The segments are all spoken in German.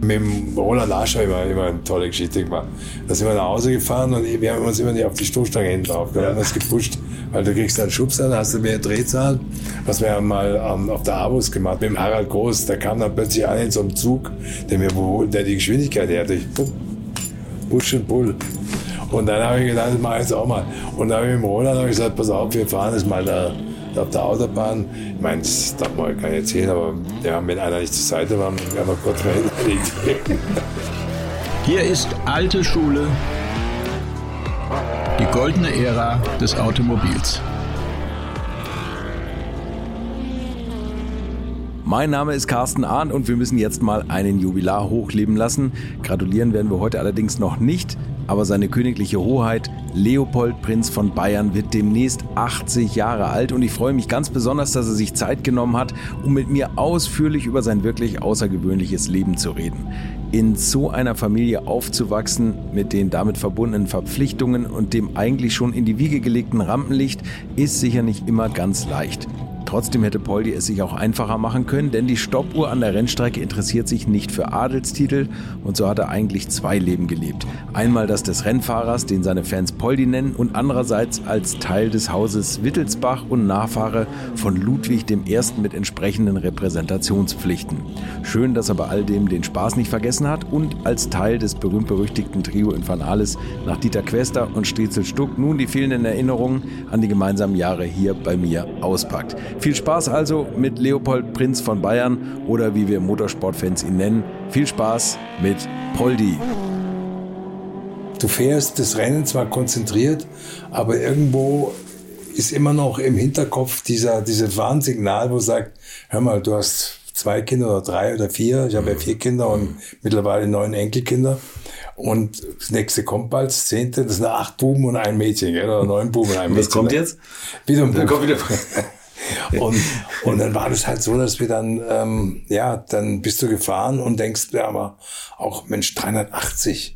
Mit dem Roland Asch war immer eine tolle Geschichte gemacht. Da sind wir nach Hause gefahren und wir haben uns immer nicht auf die Stoßstange hinten drauf. Wir haben das gepusht, weil du kriegst einen Schubs an, hast du mehr Drehzahl. Was wir mal auf der Avus gemacht mit dem Harald Groß, der kam dann plötzlich an in so einem Zug, der die Geschwindigkeit hatte. Push und Pull. Und dann habe ich gedacht, das mache ich jetzt auch mal. Und dann habe ich mit dem Roland gesagt, pass auf, wir fahren jetzt mal da auf der Autobahn. Ich meine, das darf man gar nicht erzählen, aber ja, wenn einer nicht zur Seite war, wäre man kurz verhinterlegt. Hier ist alte Schule, die goldene Ära des Automobils. Mein Name ist Carsten Ahn und wir müssen jetzt mal einen Jubilar hochleben lassen. Gratulieren werden wir heute allerdings noch nicht, aber seine königliche Hoheit Leopold Prinz von Bayern wird demnächst 80 Jahre alt und ich freue mich ganz besonders, dass er sich Zeit genommen hat, um mit mir ausführlich über sein wirklich außergewöhnliches Leben zu reden. In so einer Familie aufzuwachsen, mit den damit verbundenen Verpflichtungen und dem eigentlich schon in die Wiege gelegten Rampenlicht, ist sicher nicht immer ganz leicht. Trotzdem hätte Poldi es sich auch einfacher machen können, denn die Stoppuhr an der Rennstrecke interessiert sich nicht für Adelstitel und so hat er eigentlich zwei Leben gelebt. Einmal das des Rennfahrers, den seine Fans Poldi nennen, und andererseits als Teil des Hauses Wittelsbach und Nachfahre von Ludwig I. mit entsprechenden Repräsentationspflichten. Schön, dass er bei all dem den Spaß nicht vergessen hat und als Teil des berühmt-berüchtigten Trio Infernales nach Dieter Quester und Striezel Stuck nun die fehlenden Erinnerungen an die gemeinsamen Jahre hier bei mir auspackt. Viel Spaß also mit Leopold Prinz von Bayern oder wie wir Motorsportfans ihn nennen. Viel Spaß mit Poldi. Du fährst das Rennen zwar konzentriert, aber irgendwo ist immer noch im Hinterkopf dieses Warnsignal, wo sagt, hör mal, du hast 2 Kinder oder 3 oder 4. Ich habe ja 4 Kinder und mittlerweile 9 Enkelkinder. Und das nächste kommt bald, das 10. Das sind 8 Buben und ein Mädchen, gell? Oder 9 Buben und ein Mädchen. Was kommt jetzt? Wieder ein Buben. Dann kommt wieder. Und dann war das halt so, dass wir dann, dann bist du gefahren und denkst, ja, aber auch, Mensch, 380.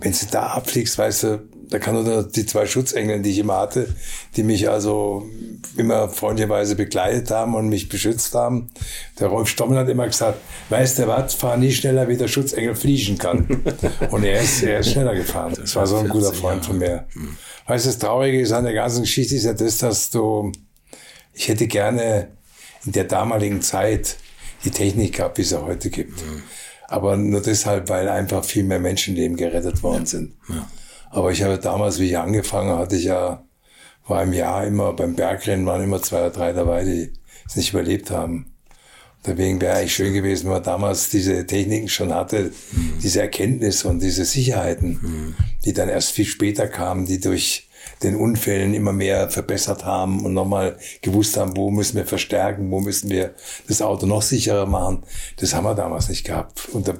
Wenn du da abfliegst, weißt du, da kann nur die 2 Schutzengel, die ich immer hatte, die mich also immer freundlicherweise begleitet haben und mich beschützt haben. Der Rolf Stommel hat immer gesagt, weißt du was, fahr nie schneller, wie der Schutzengel fliegen kann. Und er ist schneller gefahren. Das war so ein guter Freund von mir. Weißt du, das Traurige ist an der ganzen Geschichte ist ja das, dass du... Ich hätte gerne in der damaligen Zeit die Technik gehabt, wie es ja heute gibt. Mhm. Aber nur deshalb, weil einfach viel mehr Menschenleben gerettet worden sind. Ja. Aber ich habe damals, wie ich angefangen habe, war im Jahr immer beim Bergrennen, waren immer 2 oder 3 dabei, die es nicht überlebt haben. Deswegen wäre eigentlich schön gewesen, wenn man damals diese Techniken schon hatte, diese Erkenntnis und diese Sicherheiten, die dann erst viel später kamen, die durch den Unfällen immer mehr verbessert haben und nochmal gewusst haben, wo müssen wir verstärken, wo müssen wir das Auto noch sicherer machen. Das haben wir damals nicht gehabt. Und da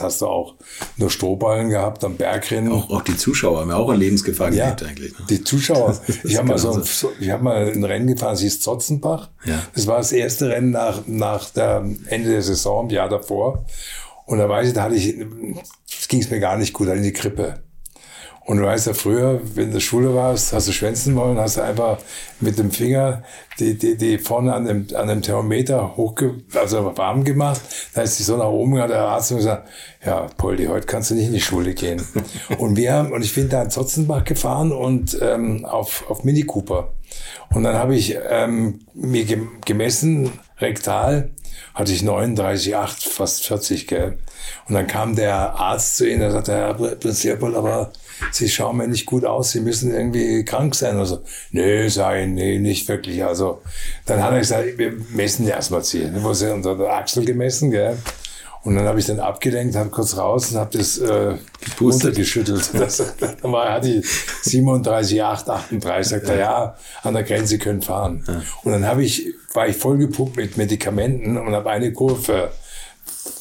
hast du auch nur Strohballen gehabt am Bergrennen. Auch die Zuschauer haben ja auch an Lebensgefahr gelebt eigentlich. Ne? Die Zuschauer. Ich habe mal ein Rennen gefahren, das hieß Zotzenbach. Ja. Das war das erste Rennen nach der Ende der Saison, im Jahr davor. Und da weiß ich, ging es mir gar nicht gut, da in die Krippe. Und du weißt ja, früher, wenn du in der Schule warst, hast du schwänzen wollen, hast du einfach mit dem Finger die vorne an dem Thermometer warm gemacht. Da ist die so nach oben, hat der Arzt und gesagt, ja, Poldi, heute kannst du nicht in die Schule gehen. Und ich bin da in Zotzenbach gefahren und auf Mini Cooper. Und dann habe ich mir gemessen, rektal, hatte ich 39,8, fast 40, gell. Und dann kam der Arzt zu Ihnen, der sagte, Herr Prinz Leopold, aber Sie schauen mir nicht gut aus, Sie müssen irgendwie krank sein. Also, nee, nicht wirklich. Also, dann hat er gesagt, wir messen ja erstmal Ziel. Dann wurde ja unter der Achsel gemessen, gell. Und dann habe ich den abgelenkt, habe kurz raus und habe das runtergeschüttelt. Dann hatte ich 37,8, 38, sagt er, ja, an der Grenze können fahren. Ja. Und dann war ich vollgepumpt mit Medikamenten und habe eine Kurve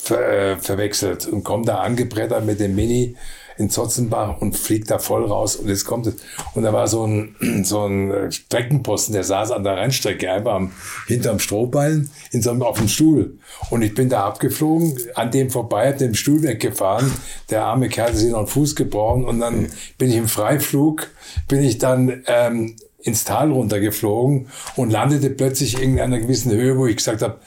verwechselt und komme da angebrettert mit dem Mini in Zotzenbach und fliegt da voll raus und jetzt kommt es. Und da war so ein Streckenposten, der saß an der Rennstrecke, einfach hinterm Strohballen, auf dem Stuhl. Und ich bin da abgeflogen, an dem vorbei, hab den Stuhl weggefahren, der arme Kerl hat sich noch einen Fuß gebrochen und dann bin ich im Freiflug, ins Tal runtergeflogen und landete plötzlich in einer gewissen Höhe, wo ich gesagt habe,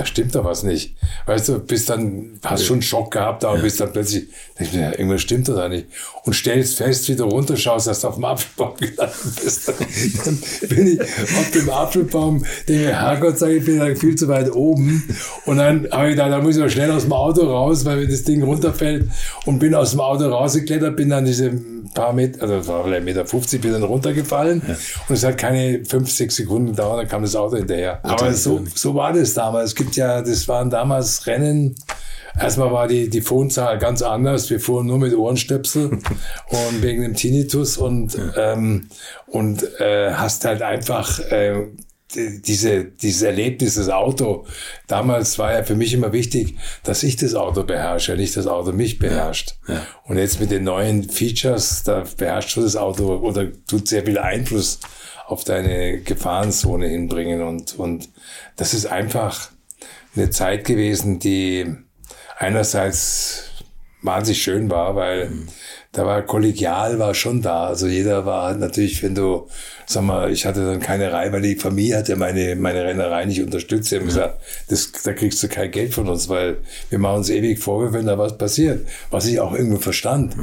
da stimmt doch was nicht. Weißt du, bist dann, hast schon einen Schock gehabt, aber bist dann plötzlich, denkst du, ja, irgendwas stimmt doch da nicht. Und stellst fest, wie du runterschaust, dass du auf dem Apfelbaum gelandet bist. Dann bin ich auf dem Apfelbaum, denke, Herrgott, sage ich, bin dann viel zu weit oben. Und dann habe ich gedacht, da muss ich mal schnell aus dem Auto raus, weil mir das Ding runterfällt. Und bin aus dem Auto rausgeklettert, bin dann diese paar Meter, also vielleicht 1,50 Meter, bin dann runtergefallen. Ja. Und es hat keine 5-6 Sekunden gedauert, dann kam das Auto hinterher. Aber so war das damals. Es gibt ja, das waren damals Rennen. Erstmal war die Phonzahl ganz anders. Wir fuhren nur mit Ohrenstöpsel und wegen dem Tinnitus und hast halt einfach dieses Erlebnis, das Auto. Damals war ja für mich immer wichtig, dass ich das Auto beherrsche, nicht das Auto mich beherrscht. Ja. Und jetzt mit den neuen Features, da beherrscht du das Auto oder tut sehr viel Einfluss auf deine Gefahrenzone hinbringen. Und das ist einfach eine Zeit gewesen, die einerseits wahnsinnig schön war, weil da war kollegial, war schon da. Also jeder war natürlich, wenn du, sag mal, ich hatte dann keine Reihe, weil die Familie hat ja meine Rennerei nicht unterstützt. Die haben gesagt, da kriegst du kein Geld von uns, weil wir machen uns ewig Vorwürfe, wenn da was passiert. Was ich auch irgendwo verstand.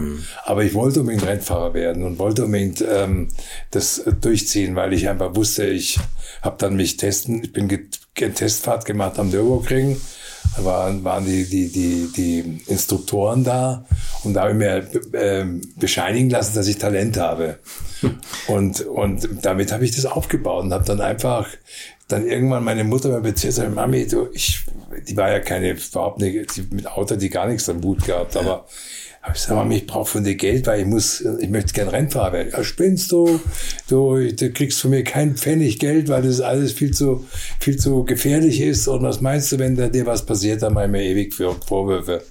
Aber ich wollte unbedingt Rennfahrer werden und wollte unbedingt das durchziehen, weil ich einfach wusste, ich habe dann mich testen, ich bin Testfahrt gemacht am Nürburgring. Da waren die Instruktoren da und da habe ich mir bescheinigen lassen, dass ich Talent habe. Und damit habe ich das aufgebaut und habe dann einfach dann irgendwann meine Mutter mir erzählt, Mami, die war ja überhaupt nicht, mit Auto die gar nichts am Hut gehabt, aber ich sage, Mami, ich brauche von dir Geld, weil ich möchte gern Rennfahrer werden. Ja, spinnst du kriegst von mir keinen Pfennig Geld, weil das alles viel zu gefährlich ist. Und was meinst du, wenn da dir was passiert, dann mache ich mir ewig für Vorwürfe.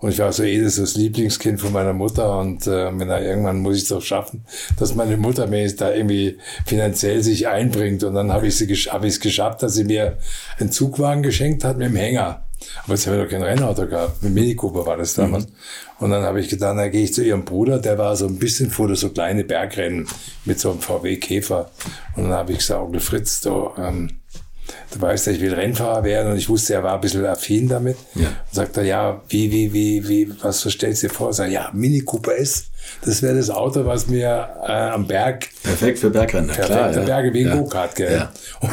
Und ich war so das Lieblingskind von meiner Mutter und irgendwann muss ich es doch schaffen, dass meine Mutter mir da irgendwie finanziell sich einbringt. Und dann habe ich es geschafft, dass sie mir einen Zugwagen geschenkt hat mit dem Hänger. Aber jetzt habe ich doch kein Rennauto gehabt. Mit Mini Cooper war das damals. Und dann habe ich gedacht, da gehe ich zu ihrem Bruder, der war so ein bisschen vor so kleine Bergrennen mit so einem VW-Käfer. Und dann habe ich gesagt, Onkel Fritz, du weißt ja, ich will Rennfahrer werden. Und ich wusste, er war ein bisschen affin damit. Ja. Und sagte, ja, was stellst du dir vor? Ich sage, ja, Mini Cooper S, das wäre das Auto, was mir am Berg... Perfekt für Bergrennen, klar. Perfekt für Berge wie ein Go-Kart, gell? Ja. Und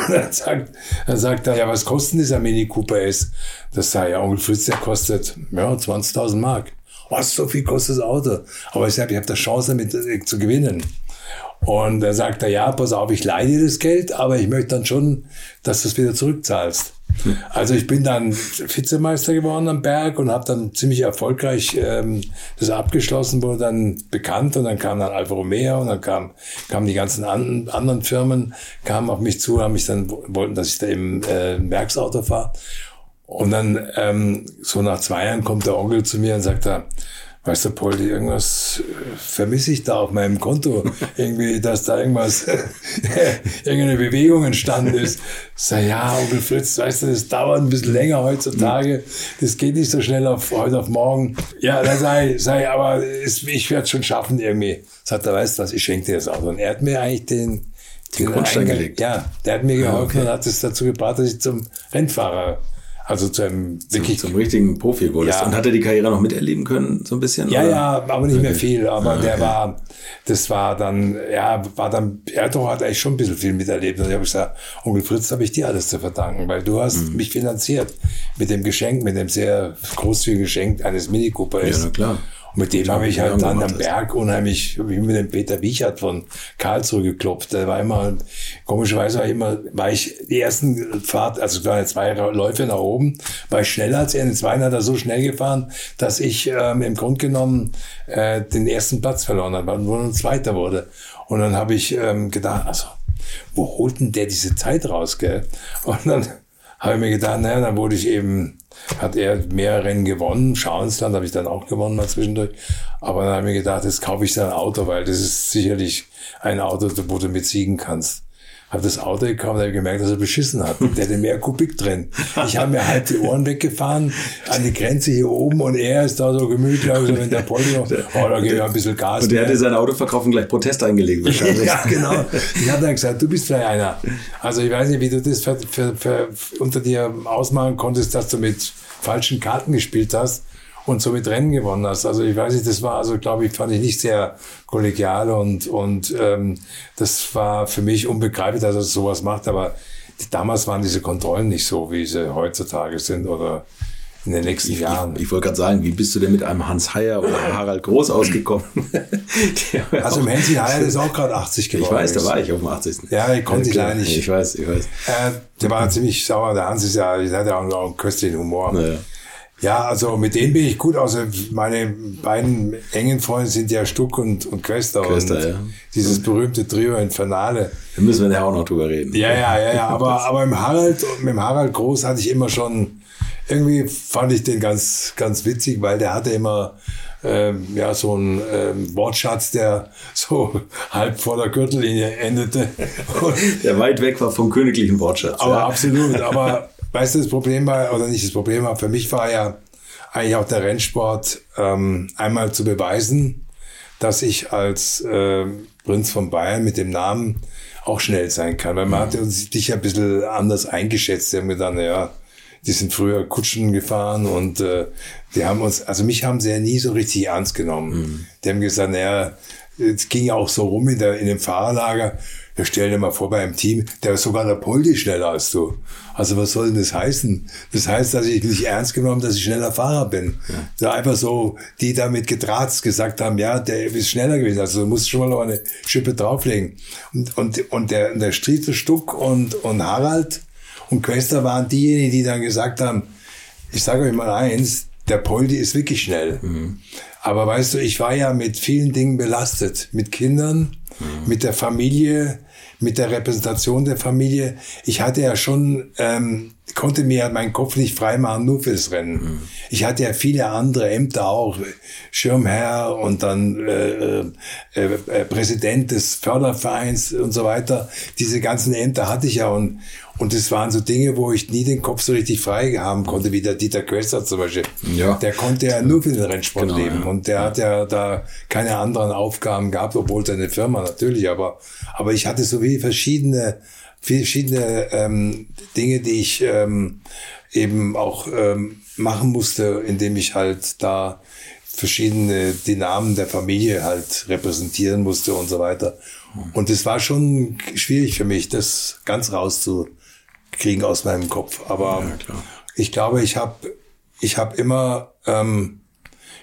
dann sagt er, ja, was kostet denn dieser Mini Cooper S? Das sage ich, ja, Onkel Fritz, der kostet 20.000 Mark. Was, so viel kostet das Auto? Aber ich sage, ich habe da Chance, damit zu gewinnen. Und er sagt, ja, pass auf, ich leihe dir das Geld, aber ich möchte dann schon, dass du es wieder zurückzahlst. Also ich bin dann Vizemeister geworden am Berg und habe dann ziemlich erfolgreich das abgeschlossen, wurde dann bekannt und dann kam dann Alfa Romeo und dann kamen die ganzen anderen Firmen, kamen auf mich zu, haben mich dann wollten, dass ich da im Werksauto fahre. Und dann so nach 2 Jahren kommt der Onkel zu mir und sagt da, weißt du, Poldi, irgendwas vermisse ich da auf meinem Konto. Irgendwie, dass da irgendwas, irgendeine Bewegung entstanden ist. Sag so, ja, Onkel Fritz, weißt du, das dauert ein bisschen länger heutzutage. Das geht nicht so schnell heute auf morgen. Ja, da sei, aber ich werde es schon schaffen irgendwie. Sagt er, weißt du was, ich schenke dir das Auto. Und er hat mir eigentlich den Grundstein gelegt. Ja, der hat mir geholfen und hat es dazu gebracht, dass ich zum Rennfahrer zum richtigen Profi wurde. Ja. Und hat er die Karriere noch miterleben können, so ein bisschen? Ja, oder? Ja, aber nicht mehr viel. Aber er hat eigentlich schon ein bisschen viel miterlebt. Und ich habe gesagt, Onkel Fritz, habe ich dir alles zu verdanken, weil du hast mich finanziert mit dem Geschenk, mit dem sehr großzügigen Geschenk eines Mini Cooper S. Ja, na klar. Mit dem habe ich halt dann am Berg unheimlich, wie mit dem Peter Wiechert von Karlsruhe geklopft. Da war immer, komischerweise war ich die ersten Fahrt, also es waren 2 Läufe nach oben, war ich schneller als er. In den 2 hat er so schnell gefahren, dass ich im Grunde genommen den ersten Platz verloren habe, und nur 2. wurde. Und dann habe ich gedacht, also, wo holt denn der diese Zeit raus, gell? Und dann habe ich mir gedacht, naja, dann wurde ich eben, hat er mehrere Rennen gewonnen, Schauinsland habe ich dann auch gewonnen mal zwischendurch, aber dann habe ich mir gedacht, jetzt kaufe ich dann ein Auto, weil das ist sicherlich ein Auto, wo du mit siegen kannst. habe das Auto gekauft und habe gemerkt, dass er beschissen hat. Der hatte mehr Kubik drin. Ich habe mir halt die Ohren weggefahren an die Grenze hier oben und er ist da so gemütlich, also wenn der Poldi noch, oh, da gebe ich ein bisschen Gas. Und der hatte sein Auto verkauft und gleich Protest eingelegt wahrscheinlich. Ja, genau. Ich habe dann gesagt, du bist vielleicht einer. Also ich weiß nicht, wie du das für unter dir ausmachen konntest, dass du mit falschen Karten gespielt hast und somit Rennen gewonnen hast. Also ich weiß nicht, das war, also glaube ich, fand ich nicht sehr kollegial und das war für mich unbegreiflich, dass er sowas macht, aber damals waren diese Kontrollen nicht so, wie sie heutzutage sind oder in den nächsten Jahren. Ich wollte gerade sagen, wie bist du denn mit einem Hans Heyer oder Harald Groß ausgekommen? Also im Hans Heyer ist auch gerade 80 geworden. Ich weiß, da war ich auf dem 80. Ja, ich konnte ich leider nicht. Ich weiß. Der war ziemlich sauer, der Hans ist ja, der hat ja auch einen köstlichen Humor. Naja. Ja, also mit denen bin ich gut, also meine beiden engen Freunde sind ja Stuck und Quester und ja. Dieses berühmte Trio Infernale. Da müssen wir ja auch noch drüber reden. Ja, aber mit dem Harald Groß hatte ich immer schon, irgendwie fand ich den ganz, ganz witzig, weil der hatte immer so ein Wortschatz, der so halb vor der Gürtellinie endete. Der weit weg war vom königlichen Wortschatz. Aber ja. Absolut, aber... Weißt du, das Problem war, oder nicht das Problem war, für mich war ja eigentlich auch der Rennsport einmal zu beweisen, dass ich als Prinz von Bayern mit dem Namen auch schnell sein kann. Weil man hat dich ja ein bisschen anders eingeschätzt. Die haben gedacht, naja, die sind früher Kutschen gefahren und die haben uns, also mich haben sie ja nie so richtig ernst genommen. Mhm. Die haben gesagt, naja, es ging ja auch so rum in dem Fahrerlager. Ja, stell dir mal vor, bei einem Team, der ist sogar der Poldi schneller als du. Also was soll denn das heißen? Das heißt, dass ich nicht ernst genommen, dass ich schneller Fahrer bin. Ja. Da einfach so, die da mit Gedrahts gesagt haben, ja, der ist schneller gewesen. Also du musst schon mal noch eine Schippe drauflegen. Und der Striezel Stuck und Harald und Quester waren diejenigen, die dann gesagt haben, ich sage euch mal eins, der Poldi ist wirklich schnell. Mhm. Aber weißt du, ich war ja mit vielen Dingen belastet. Mit Kindern, mit der Familie, mit der Repräsentation der Familie. Ich hatte ja schon, konnte mir meinen Kopf nicht freimachen, nur fürs Rennen. Mhm. Ich hatte ja viele andere Ämter auch, Schirmherr und dann Präsident des Fördervereins und so weiter. Diese ganzen Ämter hatte ich ja und das waren so Dinge, wo ich nie den Kopf so richtig frei haben konnte, wie der Dieter Quester zum Beispiel. Ja. Der konnte ja nur für den Rennsport leben. Ja. Und der hat ja da keine anderen Aufgaben gehabt, obwohl seine Firma natürlich, aber ich hatte so wie verschiedene Dinge, die ich eben auch machen musste, indem ich halt da verschiedene die Namen der Familie halt repräsentieren musste und so weiter. Und das war schon schwierig für mich, das ganz rauszukriegen aus meinem Kopf. Aber ja, ich glaube, ich habe immer,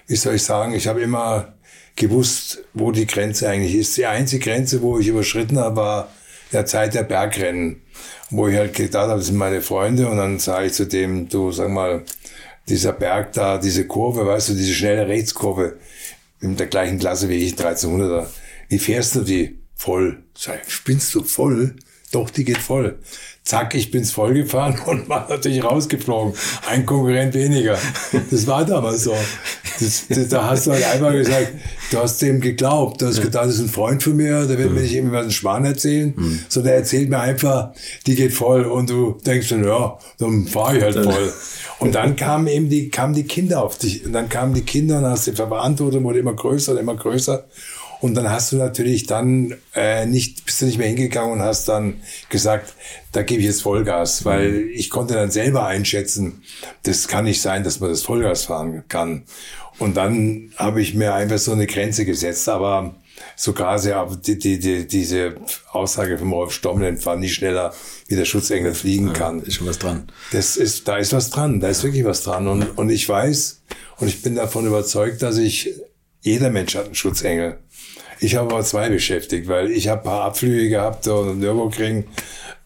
ich habe immer gewusst, wo die Grenze eigentlich ist. Die einzige Grenze, wo ich überschritten habe, war der Zeit der Bergrennen, wo ich halt gedacht habe, das sind meine Freunde und dann sage ich zu dem, du sag mal, dieser Berg da, diese Kurve, weißt du, diese schnelle Rechtskurve in der gleichen Klasse wie ich, 1300er, wie fährst du die? Voll. Sag ich, spinnst du voll? Doch, die geht voll. Zack, ich bin's voll gefahren und war natürlich rausgeflogen. Ein Konkurrent weniger. Das war damals so. Da hast du halt einfach gesagt, du hast dem geglaubt. Du hast gedacht, das ist ein Freund von mir, der wird mir nicht irgendwie was in Schmarrn erzählen, sondern er erzählt mir einfach, die geht voll. Und du denkst dann, ja, dann fahre ich halt voll. Und dann kamen die Kinder auf dich. Und dann kamen die Kinder und hast die Verantwortung wurde immer größer und immer größer. Und dann hast du natürlich dann bist du nicht mehr hingegangen und hast dann gesagt, da gebe ich jetzt Vollgas, weil ich konnte dann selber einschätzen, das kann nicht sein, dass man das Vollgas fahren kann. Und dann habe ich mir einfach so eine Grenze gesetzt, aber so quasi diese Aussage von Rolf Stommel, fahren nicht schneller, wie der Schutzengel fliegen kann. Ja, ist schon was dran. Da ist wirklich was dran. Und ich weiß und ich bin davon überzeugt, dass jeder Mensch hat einen Schutzengel. Ich habe aber zwei beschäftigt, weil ich habe ein paar Abflüge gehabt im Nürburgring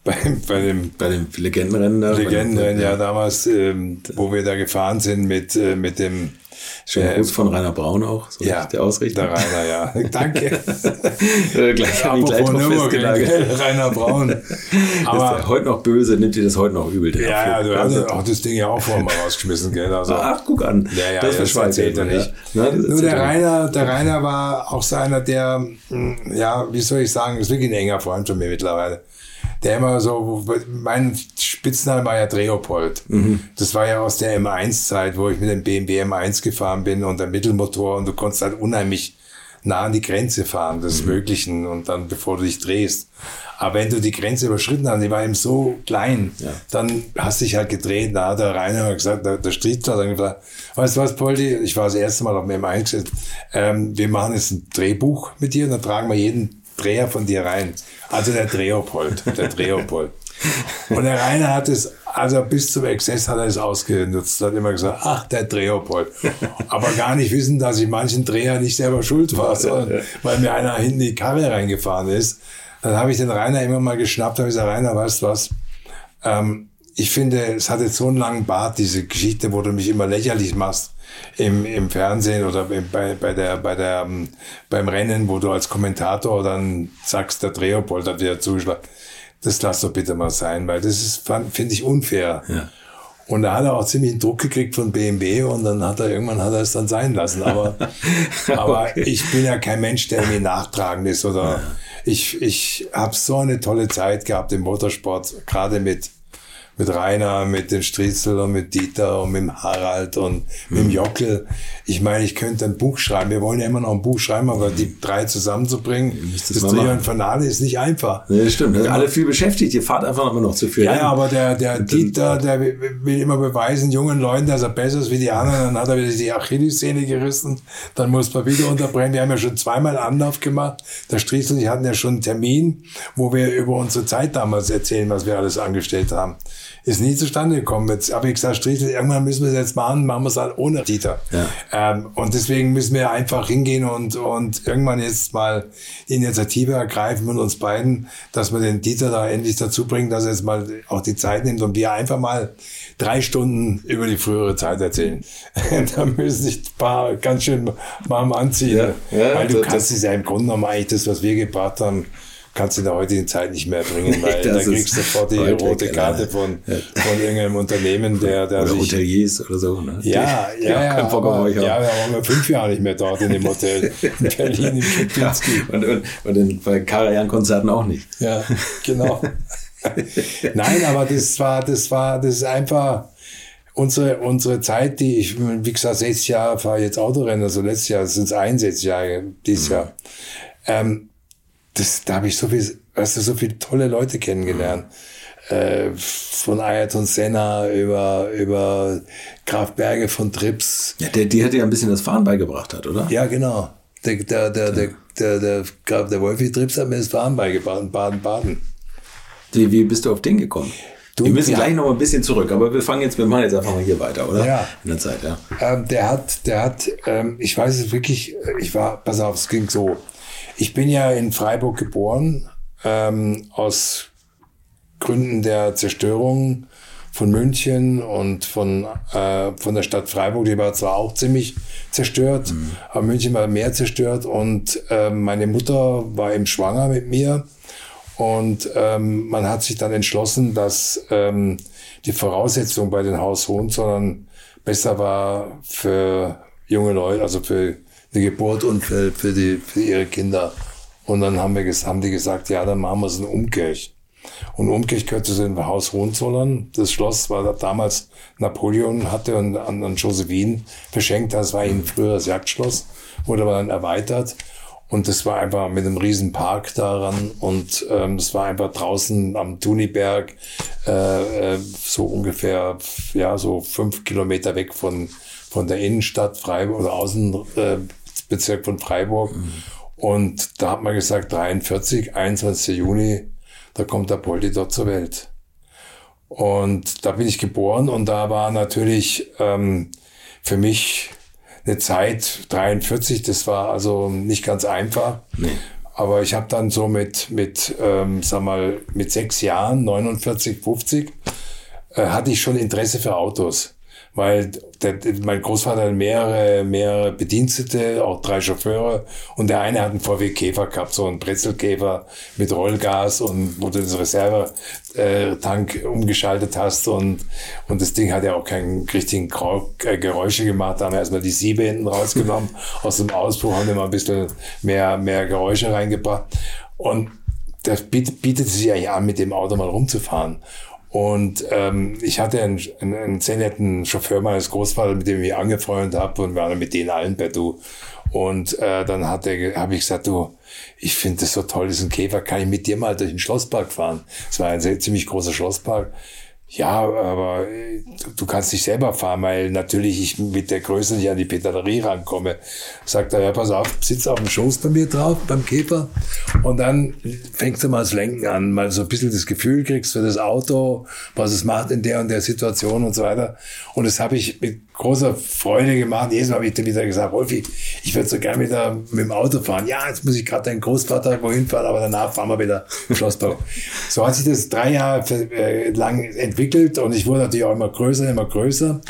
bei dem Legendenrennen ja damals, wo wir da gefahren sind mit dem schönen Gruß von Reiner Braun auch, so ja, der Ausrichter. Der Reiner, ja. Danke. Apropos Nürburgring, Reiner Braun. Aber ist der heute noch böse, nimmt dir das heute noch übel. Ja, du hast auch das Ding ja auch vorher mal rausgeschmissen, gell? Also, ach, guck an. Ja, das erzählt er nicht. Ja. Na, nur der Reiner war auch so einer, der, ja, wie soll ich sagen, ist wirklich ein enger Freund von mir mittlerweile. der immer so, mein Spitzname war ja Drehopold. Mhm. Das war ja aus der M1-Zeit, wo ich mit dem BMW M1 gefahren bin und der Mittelmotor, und du konntest halt unheimlich nah an die Grenze fahren des Möglichen, und dann, bevor du dich drehst. Aber wenn du die Grenze überschritten hast, die war eben so klein, ja, dann hast du dich halt gedreht. Da hat der Rainer gesagt, der Striezel hat dann gesagt, weißt du was, Poldi, ich war das erste Mal auf dem M1, wir machen jetzt ein Drehbuch mit dir, und dann tragen wir jeden Dreher von dir rein. Also der Drehopold, der Drehopold. Und der Rainer hat es, also bis zum Exzess hat er es ausgenutzt, hat immer gesagt, ach, der Drehopold. Aber gar nicht wissen, dass ich manchen Dreher nicht selber schuld war, sondern weil mir einer hinten die Karre reingefahren ist. Dann habe ich den Rainer immer mal geschnappt, habe gesagt, Rainer, weißt du was, ich finde, es hat jetzt so einen langen Bart, diese Geschichte, wo du mich immer lächerlich machst im Fernsehen oder beim Rennen, wo du als Kommentator dann sagst, der Drehopold hat wieder zugeschlagen. Das lass doch bitte mal sein, weil das ist, finde ich, unfair. Ja. Und da hat er auch ziemlich einen Druck gekriegt von BMW, und dann hat er es dann sein lassen. Aber, okay. Aber ich bin ja kein Mensch, der mir nachtragend ist, oder ja. Ich habe so eine tolle Zeit gehabt im Motorsport, gerade mit Rainer, mit dem Striezel und mit Dieter und mit dem Harald und mit dem Jockel. Ich meine, ich könnte ein Buch schreiben. Wir wollen ja immer noch ein Buch schreiben, aber die drei zusammenzubringen, das Trio Infernale ist nicht einfach. Ja, stimmt. Wir sind alle viel beschäftigt. Ihr fahrt einfach noch zu viel. Ja, hin. Aber der Dieter, der will immer beweisen, jungen Leuten, dass er besser ist wie die anderen. Dann hat er wieder die Achillessehne gerissen. Dann muss man wieder unterbrechen. Wir haben ja schon zweimal Anlauf gemacht. Der Striezel und ich hatten ja schon einen Termin, wo wir über unsere Zeit damals erzählen, was wir alles angestellt haben. Ist nie zustande gekommen. Jetzt habe ich gesagt, Striezel, irgendwann müssen wir es jetzt machen wir es halt ohne Dieter. Ja. Und deswegen müssen wir einfach hingehen und irgendwann jetzt mal die Initiative ergreifen mit uns beiden, dass wir den Dieter da endlich dazu bringen, dass er jetzt mal auch die Zeit nimmt und wir einfach mal 3 Stunden über die frühere Zeit erzählen. Da müssen sich ein paar ganz schön warm anziehen. Ja. Ja, weil du kannst es ja im Grunde genommen eigentlich das, was wir gebracht haben, kannst du in der heutigen Zeit nicht mehr bringen, weil da kriegst du sofort die rote Karte von irgendeinem Unternehmen, der oder sich... Hoteliers oder so, ne? Ja, ja, wir waren 5 Jahre nicht mehr dort in dem Hotel in Berlin, in Kempinski. Ja, und bei Karajan-Konzerten auch nicht. Ja, genau. Nein, aber das ist einfach unsere Zeit, die ich, wie gesagt, 6 Jahre fahre ich jetzt Autorennen, also letztes Jahr sind es 61 Jahre, dieses Jahr. Da habe ich so viele tolle Leute kennengelernt. Von Ayrton Senna über Graf Berge von Trips. Ja, die hat ja ein bisschen das Fahren beigebracht, oder? Ja, genau. Der Wolfi Trips hat mir das Fahren beigebracht in Baden-Baden. Wie bist du auf den gekommen? Wir müssen gleich noch mal ein bisschen zurück, aber wir machen jetzt einfach mal hier weiter, oder? Ja. In der Zeit, ja. Ich weiß es wirklich, pass auf, es ging so. Ich bin ja in Freiburg geboren, aus Gründen der Zerstörung von München und von der Stadt Freiburg, die war zwar auch ziemlich zerstört, aber München war mehr zerstört, und meine Mutter war eben schwanger mit mir, und man hat sich dann entschlossen, dass die Voraussetzung bei den Haus Hohenzollern besser war für junge Leute, also für eine Geburt und für ihre Kinder. Und dann haben die gesagt, ja, dann machen wir es in Umkirch. Und Umkirch gehörte zu dem Haus Hohenzollern. Das Schloss war damals Napoleon hatte und an Josephine verschenkt. Das war eben früher das Jagdschloss, wurde aber dann erweitert. Und das war einfach mit einem riesen Park daran. Und es war einfach draußen am Tuniberg, so ungefähr, ja, so 5 Kilometer weg von der Innenstadt Freiburg oder Außenbezirk von Freiburg. Und da hat man gesagt, 43, 21. Juni, da kommt der Poldi dort zur Welt. Und da bin ich geboren, und da war natürlich für mich eine Zeit, 43, das war also nicht ganz einfach. Nee. Aber ich habe dann so mit 6 Jahren, 49, 50, hatte ich schon Interesse für Autos. Weil mein Großvater hat mehrere Bedienstete, auch 3 Chauffeure, und der eine hat einen VW Käfer gehabt, so einen Brezelkäfer mit Rollgas, und wo du das Reservetank umgeschaltet hast, und das Ding hat ja auch keinen richtigen Geräusche gemacht. Da haben wir erstmal die Siebe hinten rausgenommen aus dem Auspuff, haben wir mal ein bisschen mehr Geräusche reingebracht, und das bietet sich ja an, mit dem Auto mal rumzufahren. Und ich hatte einen sehr netten Chauffeur meines Großvaters, mit dem ich angefreundet habe, und wir waren mit denen allen bei Du. Und dann habe ich gesagt, du, ich finde das so toll, diesen Käfer, kann ich mit dir mal durch den Schlosspark fahren? Es war ein sehr, ziemlich großer Schlosspark. Ja, aber du kannst dich selber fahren, weil natürlich ich mit der Größe nicht an die Pedalerie rankomme. Sagt er, ja, pass auf, sitz auf dem Schoß bei mir drauf, beim Käfer. Und dann fängst du mal das Lenken an, mal so ein bisschen das Gefühl kriegst für das Auto, was es macht in der und der Situation und so weiter. Und das habe ich mit großer Freude gemacht. Jedes Mal habe ich dann wieder gesagt, Wolfi, ich würde so gerne wieder mit dem Auto fahren. Ja, jetzt muss ich gerade deinen Großvater wohin fahren, aber danach fahren wir wieder im Schlosspark. So hat sich das 3 Jahre lang entwickelt und ich wurde natürlich auch immer größer.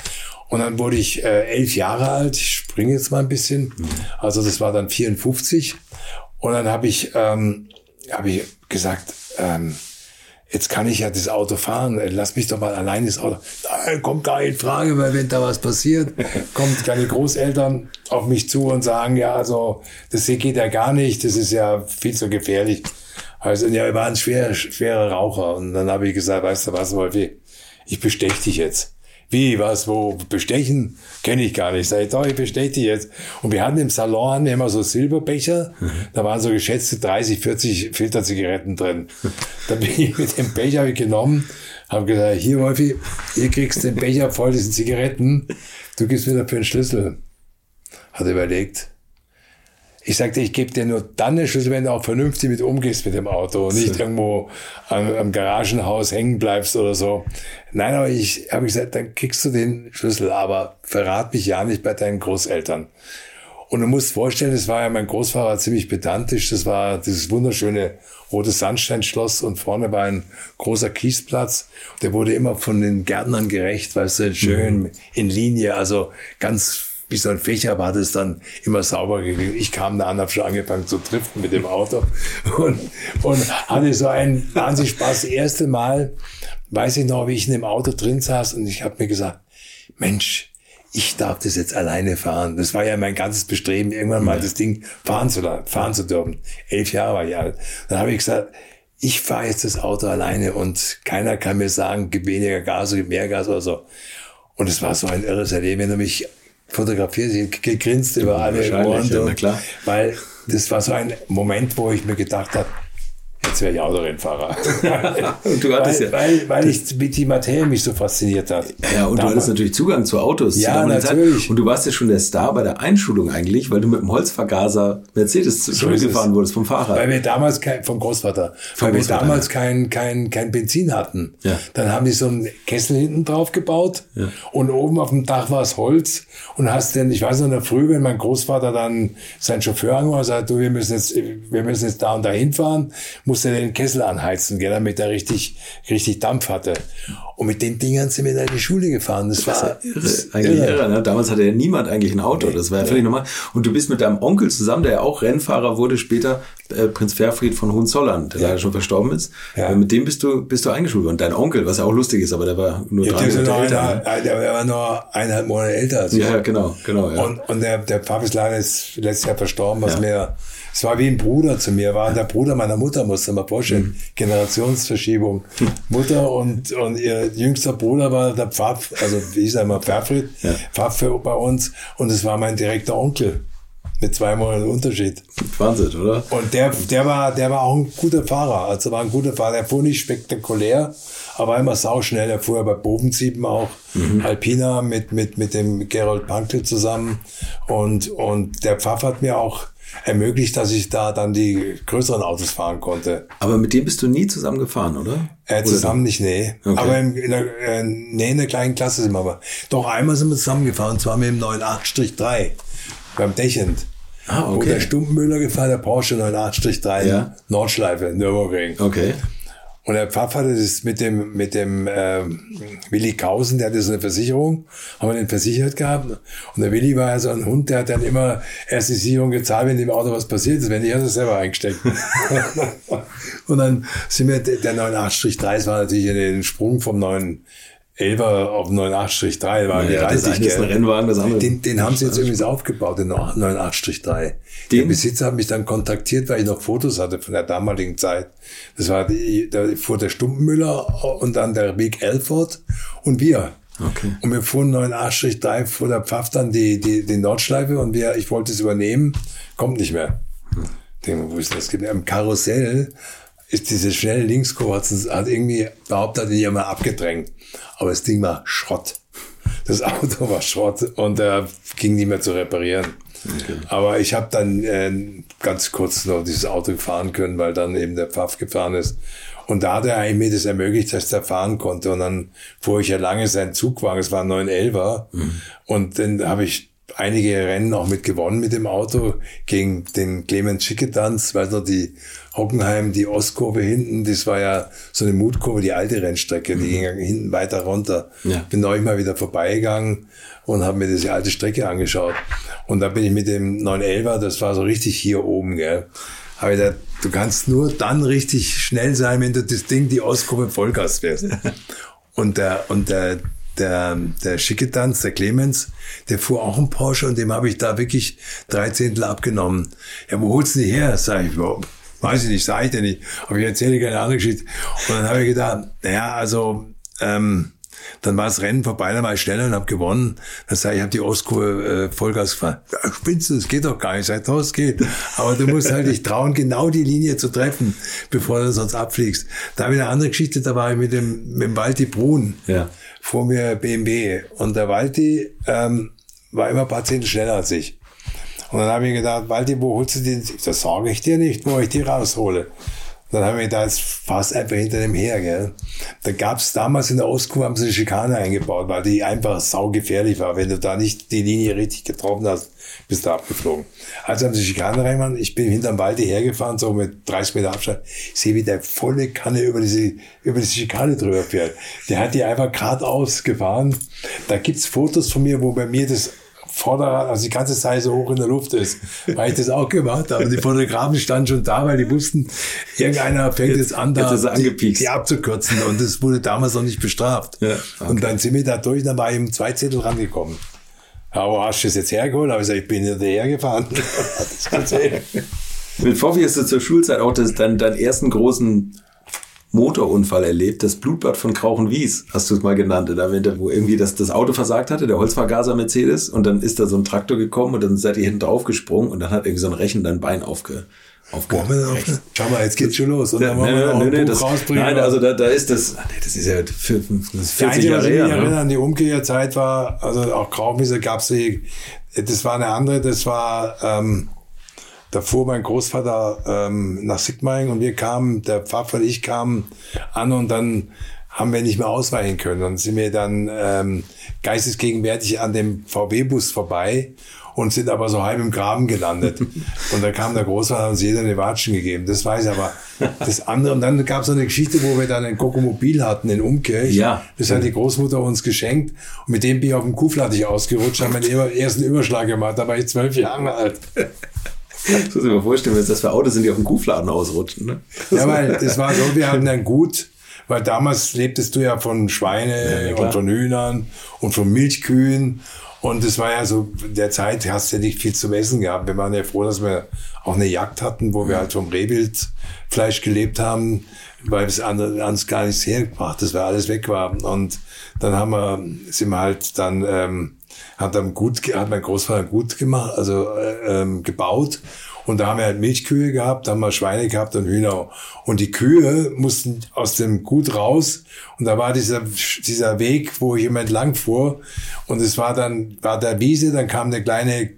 Und dann wurde ich 11 Jahre alt. Ich springe jetzt mal ein bisschen. Also das war dann 54. Und dann habe ich gesagt, jetzt kann ich ja das Auto fahren. Lass mich doch mal allein das Auto. Nein, kommt gar nicht in Frage, weil wenn da was passiert, kommen kleine Großeltern auf mich zu und sagen, ja, also das hier geht ja gar nicht. Das ist ja viel zu gefährlich. Also, ja, wir waren schwere Raucher. Und dann habe ich gesagt, weißt du was, Wolfi, ich bestech dich jetzt. Wie, was, wo, bestechen? Kenne ich gar nicht. Sag ich, doch, ich bestech dich jetzt. Und wir hatten im Salon immer so Silberbecher. Da waren so geschätzte 30, 40 Filterzigaretten drin. Da bin ich mit dem Becher genommen, habe gesagt, hier, Wolfi, hier kriegst du den Becher voll, diesen Zigaretten. Du gibst mir dafür einen Schlüssel. Hat er überlegt. Ich sagte, ich gebe dir nur dann den Schlüssel, wenn du auch vernünftig mit umgehst mit dem Auto und nicht irgendwo am Garagenhaus hängen bleibst oder so. Nein, aber ich habe gesagt, dann kriegst du den Schlüssel, aber verrat mich ja nicht bei deinen Großeltern. Und du musst vorstellen, das war ja mein Großvater ziemlich pedantisch. Das war dieses wunderschöne rote Sandsteinschloss und vorne war ein großer Kiesplatz. Der wurde immer von den Gärtnern gerecht, weißt du, schön in Linie, also ganz wie so ein Fächer war das dann immer sauber gegangen. Ich kam da an, habe schon angefangen zu driften mit dem Auto und hatte so einen wahnsinnig Spaß. Das erste Mal, weiß ich noch, wie ich in dem Auto drin saß und ich habe mir gesagt, Mensch, ich darf das jetzt alleine fahren. Das war ja mein ganzes Bestreben, irgendwann mal das Ding fahren zu dürfen. 11 Jahre war ich alt. Dann habe ich gesagt, ich fahre jetzt das Auto alleine und keiner kann mir sagen, gib weniger Gas, gib mehr Gas oder so. Und es war so ein irres Erleben, wenn du mich fotografiert, sie gegrinst über alle Ohren. Ja, klar. Weil das war so ein Moment, wo ich mir gedacht habe, jetzt wäre ich Autorennfahrer. Und du hattest weil ich mit die Materie mich so fasziniert hat. Ja, und du hattest natürlich Zugang zu Autos. Ja, natürlich. Zeit. Und du warst ja schon der Star bei der Einschulung eigentlich, weil du mit dem Holzvergaser Mercedes zurückgefahren wurdest vom Fahrer. Weil wir damals kein Benzin hatten. Ja. Dann haben die so einen Kessel hinten drauf gebaut und oben auf dem Dach war es Holz. Und ich weiß noch in der Früh, wenn mein Großvater dann seinen Chauffeur angerufen hat, sagt, du, wir müssen jetzt da und da hinfahren, musste den Kessel anheizen, gell, damit er richtig Dampf hatte. Und mit den Dingern sind wir dann in die Schule gefahren. Das war irre. Ne? Damals hatte ja niemand eigentlich ein Auto. Das war ja völlig normal. Und du bist mit deinem Onkel zusammen, der ja auch Rennfahrer wurde später, Prinz Ferfried von Hohenzollern, der leider schon verstorben ist. Ja. Mit dem bist du eingeschult worden. Dein Onkel, was ja auch lustig ist, aber der war nur 3 Monate älter. Der war nur 1,5 Monate älter. Also. Ja, genau. Ja. Und der Papa ist leider letztes Jahr verstorben, es war wie ein Bruder zu mir, war der Bruder meiner Mutter, musst du mal vorstellen. Generationsverschiebung. Mutter und ihr jüngster Bruder war der Pfaff, also ich sage mal Ferfried, Pfaff bei uns, und es war mein direkter Onkel. Mit 2 Monaten Unterschied. Wahnsinn, oder? Und der war auch ein guter Fahrer. Also war ein guter Fahrer. Der fuhr nicht spektakulär, aber immer sauschnell. Der fuhr ja bei Bovenziepen auch. Alpina mit dem Gerold Pankl zusammen. Und der Pfaff hat mir auch ermöglicht, dass ich da dann die größeren Autos fahren konnte. Aber mit dem bist du nie zusammen gefahren, oder? Zusammen nicht, nee. Okay. Aber in der kleinen Klasse sind wir aber. Doch einmal sind wir zusammengefahren, und zwar mit dem 9.8-3 beim Dechend. Ah, okay. Wo der Stumpfmüller gefahren, der Porsche 9.8-3, Nordschleife, Nürburgring. Okay. Und der Pfaff hatte das mit dem Willi Kausen, der hatte so eine Versicherung, haben wir den versichert gehabt. Und der Willi war ja so ein Hund, der hat dann immer erst die Sicherung gezahlt, wenn dem Auto was passiert ist, wenn nicht, hat er selber eingesteckt. Und dann sind wir, der 9.8-3, das war natürlich ein Sprung vom 9 11er auf 98-3 war ja, das eine ist ein Rennwagen, das andere. Den haben sie jetzt irgendwie so aufgebaut, den 98-3. Der Besitzer hat mich dann kontaktiert, weil ich noch Fotos hatte von der damaligen Zeit. Das war da fuhr der Stumpmüller und dann der Weg Elford und wir. Okay. Und wir fuhren 98-3 vor der Pfaff dann die Nordschleife und ich wollte es übernehmen, kommt nicht mehr. Wo ist das? Im Karussell ist diese schnelle Linkskurve, hat irgendwie behauptet, die haben abgedrängt. Aber das Ding war Schrott. Das Auto war Schrott und ging nicht mehr zu reparieren. Okay. Aber ich habe dann ganz kurz noch dieses Auto fahren können, weil dann eben der Pfaff gefahren ist. Und da hat er mir das ermöglicht, dass er fahren konnte. Und dann fuhr ich ja lange seinen Zugwagen, es war ein 911er. Mhm. Und dann habe ich einige Rennen auch mit gewonnen mit dem Auto gegen den Clemens Schicketanz, weißt du, die Hockenheim, die Ostkurve hinten, das war ja so eine Mutkurve, die alte Rennstrecke, die ging hinten weiter runter. Ja. Bin neulich mal wieder vorbeigegangen und habe mir diese alte Strecke angeschaut. Und da bin ich mit dem 911er, das war so richtig hier oben, gell. Habe ich gedacht, du kannst nur dann richtig schnell sein, wenn du das Ding, die Ostkurve Vollgas fährst. Der Schicketanz, der Clemens, der fuhr auch einen Porsche und dem habe ich da wirklich 3/10 abgenommen. Ja, wo holst du die her? Sag ich, weiß ich nicht, sag ich dir nicht. Aber ich erzähle keine andere Geschichte. Und dann habe ich gedacht, naja, also dann war das Rennen vorbei, dann war ich schneller und habe gewonnen. Dann sage ich, ich habe die Ostkurve Vollgas gefahren. Ja, spinnst du, das geht doch gar nicht. Ich sage, doch, es geht. Aber du musst halt dich trauen, genau die Linie zu treffen, bevor du sonst abfliegst. Da habe ich eine andere Geschichte, da war ich mit dem Walti Brun. Ja. Vor mir BMW. Und der Walti war immer ein paar Zehntel schneller als ich. Und dann habe ich gedacht, Walti, wo holst du den? Das sage ich dir nicht, wo ich die raushole. Und dann habe ich gedacht, jetzt fast einfach hinter dem her, gell. Da gab es damals in der Ostkurve, haben sie eine Schikane eingebaut, weil die einfach saugefährlich war. Wenn du da nicht die Linie richtig getroffen hast, bist du abgeflogen. Also haben sie eine Schikane reingemacht. Ich bin hinterm Waldi hergefahren, so mit 30 Meter Abstand. Ich sehe, wie der volle Kanne über diese Schikane drüber fährt. Der hat die einfach geradeaus gefahren. Da gibt's Fotos von mir, wo bei mir das Vorderrad, also die ganze Zeit so hoch in der Luft ist, weil ich das auch gemacht habe. Die Fotografen standen schon da, weil die wussten, irgendeiner fängt jetzt an, da die abzukürzen. Und das wurde damals noch nicht bestraft. Ja, okay. Und dann sind wir da durch, dann war ich um 2 Zettel rangekommen. Aber hast du das jetzt hergeholt? Aber ich gesagt, ich bin hinterher gefahren. Mit Foffi hast du zur Schulzeit auch deinen ersten großen Motorunfall erlebt, das Blutbad von Krauchenwies, hast du es mal genannt, in einem Winter, wo irgendwie das Auto versagt hatte, der Holzvergaser Mercedes, und dann ist da so ein Traktor gekommen und dann seid ihr hinten drauf gesprungen und dann hat irgendwie so ein Rechen dein Bein aufgehört. Schau mal, jetzt geht's schon los. Und dann das ist ja 40 Jahre her. Ich erinnere an die Umkircherzeit war, also auch Krauchenwiese gab's die, das war eine andere, das war, da fuhr mein Großvater nach Sigmaringen und wir kamen, der Pfaff und ich kamen an und dann haben wir nicht mehr ausweichen können. Dann sind wir dann geistesgegenwärtig an dem VW-Bus vorbei und sind aber so halb im Graben gelandet. Und da kam der Großvater und uns jeder eine Watschen gegeben. Das weiß ich aber. Das andere, und dann gab es eine Geschichte, wo wir dann ein Kokomobil hatten in Umkirch. Ja. Das hat die Großmutter uns geschenkt. Und mit dem bin ich auf dem Kuhflattich ausgerutscht, haben meinen ersten Überschlag gemacht. Da war ich 12 Jahre alt. Das muss ich mir vorstellen, wenn das für Autos sind, die auf dem Kuhfladen ausrutschen. Ne? Ja, weil das war so, wir hatten dann gut, weil damals lebtest du ja von Schweine und von Hühnern und von Milchkühen. Und es war ja so, der Zeit hast du ja nicht viel zum Essen gehabt. Wir waren ja froh, dass wir auch eine Jagd hatten, wo wir halt vom Rehwildfleisch gelebt haben, weil es anders gar nichts hergebracht, das war alles weg war. Und dann hat mein Großvater gut gemacht, also gebaut. Und da haben wir halt Milchkühe gehabt, da haben wir Schweine gehabt und Hühner. Und die Kühe mussten aus dem Gut raus. Und da war dieser Weg, wo ich immer entlang fuhr. Und es war der Wiese, dann kam der kleine